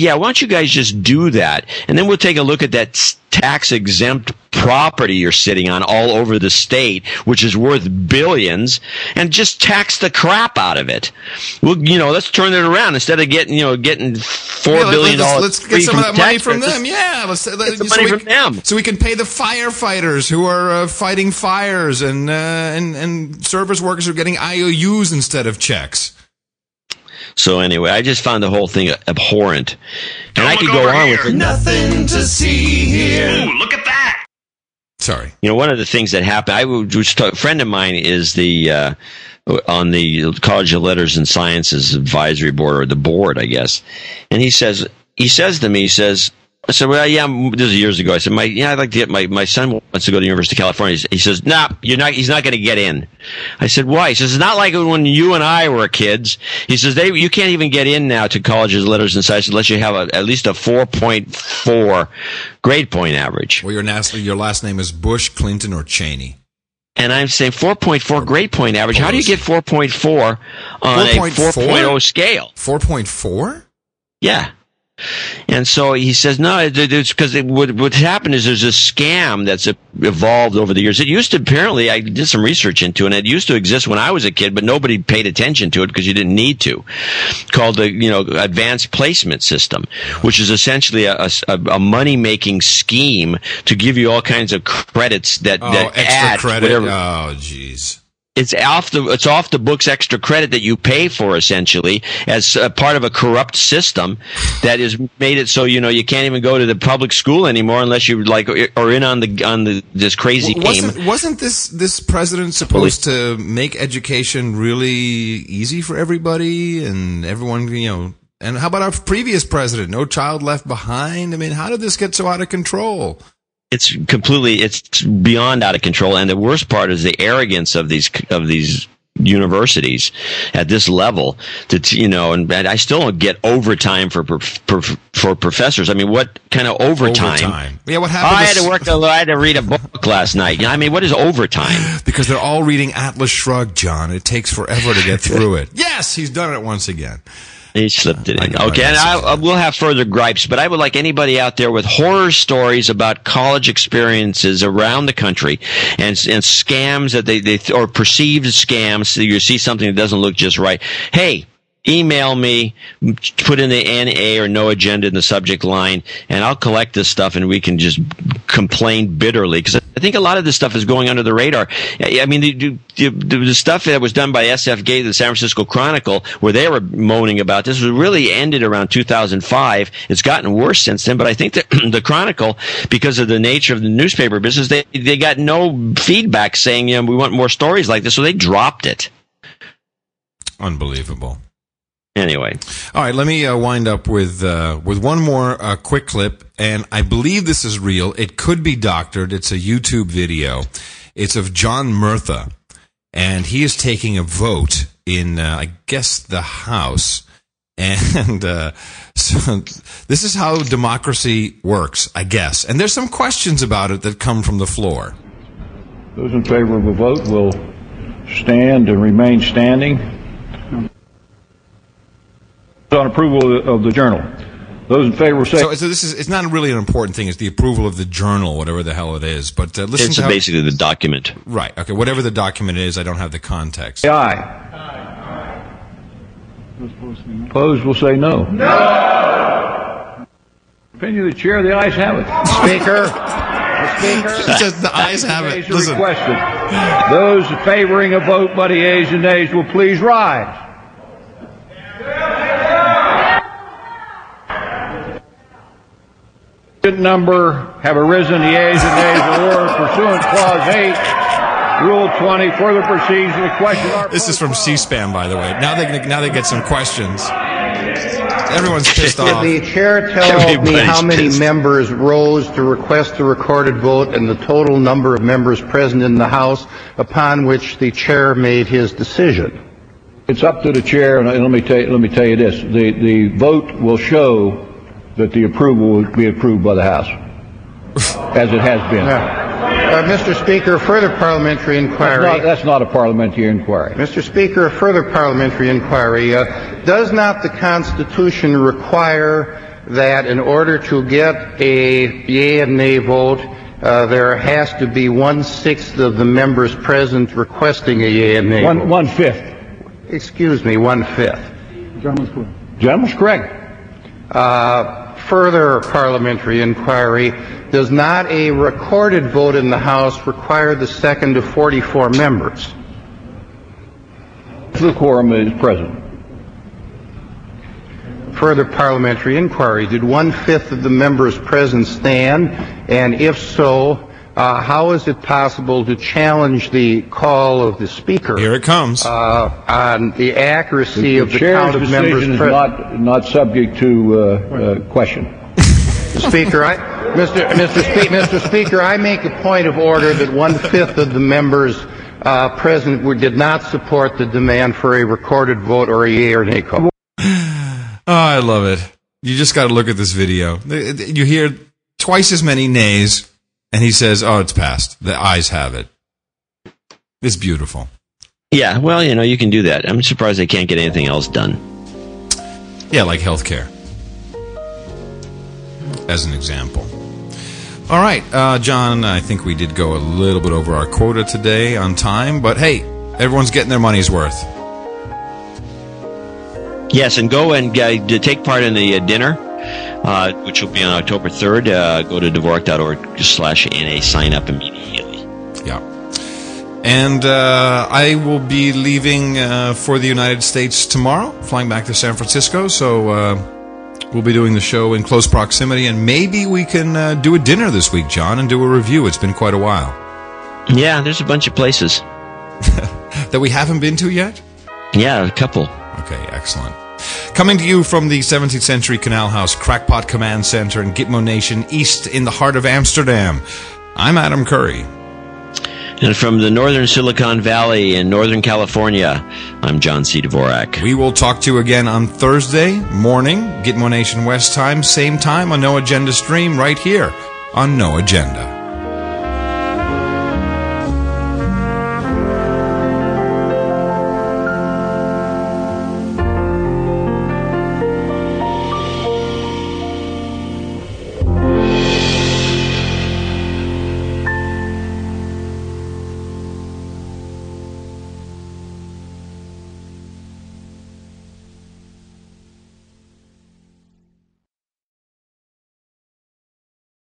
you guys just do that? And then we'll take a look at that tax-exempt property you're sitting on all over the state, which is worth billions, and just tax the crap out of it. Well, you know, let's turn it around instead of getting $4 billion. Let's get some of that money from them. Yeah, so we can pay the firefighters who are fighting fires and service workers who are getting IOUs instead of checks. So anyway, I just found the whole thing abhorrent, and I could go on with it. Nothing to see here. Ooh, look at that. Sorry. You know, one of the things that happened, a friend of mine is on the College of Letters and Sciences Advisory Board, or the board, I guess. And he says to me, I said, well, yeah, this is years ago. I said, I'd like to get my son wants to go to the University of California. He says, nah, he's not going to get in. I said, why? He says, it's not like when you and I were kids. He says, you can't even get in now to colleges, letters, and science unless you have at least a 4.4 grade point average. Well, your last name is Bush, Clinton, or Cheney. And I'm saying 4.4 grade point average. How do you get 4.4 on a 4.0 scale? 4.4? Yeah. And so he says, no, it's because what happened is there's a scam that's evolved over the years. It used to, apparently, I did some research into it, and it used to exist when I was a kid, but nobody paid attention to it because you didn't need to, called the, you know, advanced placement system, which is essentially a money-making scheme to give you all kinds of credits that extra add credit. Whatever. Oh, jeez. It's off the books, extra credit that you pay for, essentially, as a part of a corrupt system that has made it so, you know, you can't even go to the public school anymore unless you like are in on the this crazy game. Wasn't this president supposed to make education really easy for everybody and everyone? You know, and how about our previous president? No child left behind. I mean, how did this get so out of control? It's beyond out of control, and the worst part is the arrogance of these universities at this level. That, you know, and I still don't get overtime for professors. I mean, what kind of overtime? Yeah, what happened? I had to read a book last night. I mean, what is overtime? Because they're all reading Atlas Shrugged, John. It takes forever to get through it. Yes, he's done it once again. He slipped it in. Okay, and we'll have further gripes, but I would like anybody out there with horror stories about college experiences around the country and scams that they or perceived scams. So you see something that doesn't look just right. Hey, email me, put in the NA or No Agenda in the subject line, and I'll collect this stuff, and we can just complain bitterly, because I think a lot of this stuff is going under the radar. I mean, the stuff that was done by SFG, the San Francisco Chronicle, where they were moaning about this, really ended around 2005. It's gotten worse since then, but I think that the Chronicle, because of the nature of the newspaper business, they got no feedback saying, you know, we want more stories like this, so they dropped it. Unbelievable. Anyway, all right. Let me wind up with one more quick clip, and I believe this is real. It could be doctored. It's a YouTube video. It's of John Murtha, and he is taking a vote in, I guess, the House. And so this is how democracy works, I guess. And there's some questions about it that come from the floor. Those in favor of a vote will stand and remain standing. On approval of the journal. Those in favor say... So this is, it's not really an important thing. It's the approval of the journal, whatever the hell it is. But listen, it's basically the document. Right. Okay. Whatever the document is, I don't have the context. Aye. Aye. Opposed will say no. No! Opinion of the chair, the ayes have it. Speaker. The speaker. It says the ayes have it. Listen. Requested. Those favoring a vote by the ayes and nays will please rise. Number have arisen, the ayes and nays are ordered pursuant clause 8 rule 20 further proceeds to the question. This is from C-SPAN, by the way. Now they get some questions. Everyone's pissed off. Did the chair tell me how many members rose to request the recorded vote and the total number of members present in the House upon which the chair made his decision? It's up to the chair, and let me tell you this. The vote will show that the approval would be approved by the House, as it has been. Mr. Speaker, further parliamentary inquiry... That's not a parliamentary inquiry. Mr. Speaker, further parliamentary inquiry. Does not the Constitution require that in order to get a yea and nay vote, there has to be 1/6 of the members present requesting a yea and nay vote? 1/5. Excuse me, 1/5. Gentleman's correct. Further parliamentary inquiry, does not a recorded vote in the House require the second of 44 members? The quorum is present. Further parliamentary inquiry, did 1/5 of the members present stand, and if so, how is it possible to challenge the call of the Speaker? Here it comes. On the accuracy of the count of members present. The chair's decision is not subject to question. Speaker, Mr. Speaker, I make a point of order that 1/5 of the members present did not support the demand for a recorded vote or a yea or nay call. Oh, I love it. You just got to look at this video. You hear twice as many nays. And he says, oh, it's passed. The ayes have it. It's beautiful. Yeah, well, you know, you can do that. I'm surprised they can't get anything else done. Yeah, like healthcare, as an example. All right, John, I think we did go a little bit over our quota today on time. But, hey, everyone's getting their money's worth. Yes, and go and take part in the dinner. Which will be on October 3rd. Go to Dvorak.org/NA, sign up immediately. Yeah. And I will be leaving for the United States tomorrow, flying back to San Francisco. So we'll be doing the show in close proximity, and maybe we can do a dinner this week, John, and do a review. It's been quite a while. Yeah, there's a bunch of places. That we haven't been to yet? Yeah, a couple. Okay, excellent. Coming to you from the 17th century Canal House, Crackpot Command Center, and Gitmo Nation, east in the heart of Amsterdam, I'm Adam Curry. And from the northern Silicon Valley in northern California, I'm John C. Dvorak. We will talk to you again on Thursday morning, Gitmo Nation West time, same time on No Agenda Stream, right here on No Agenda.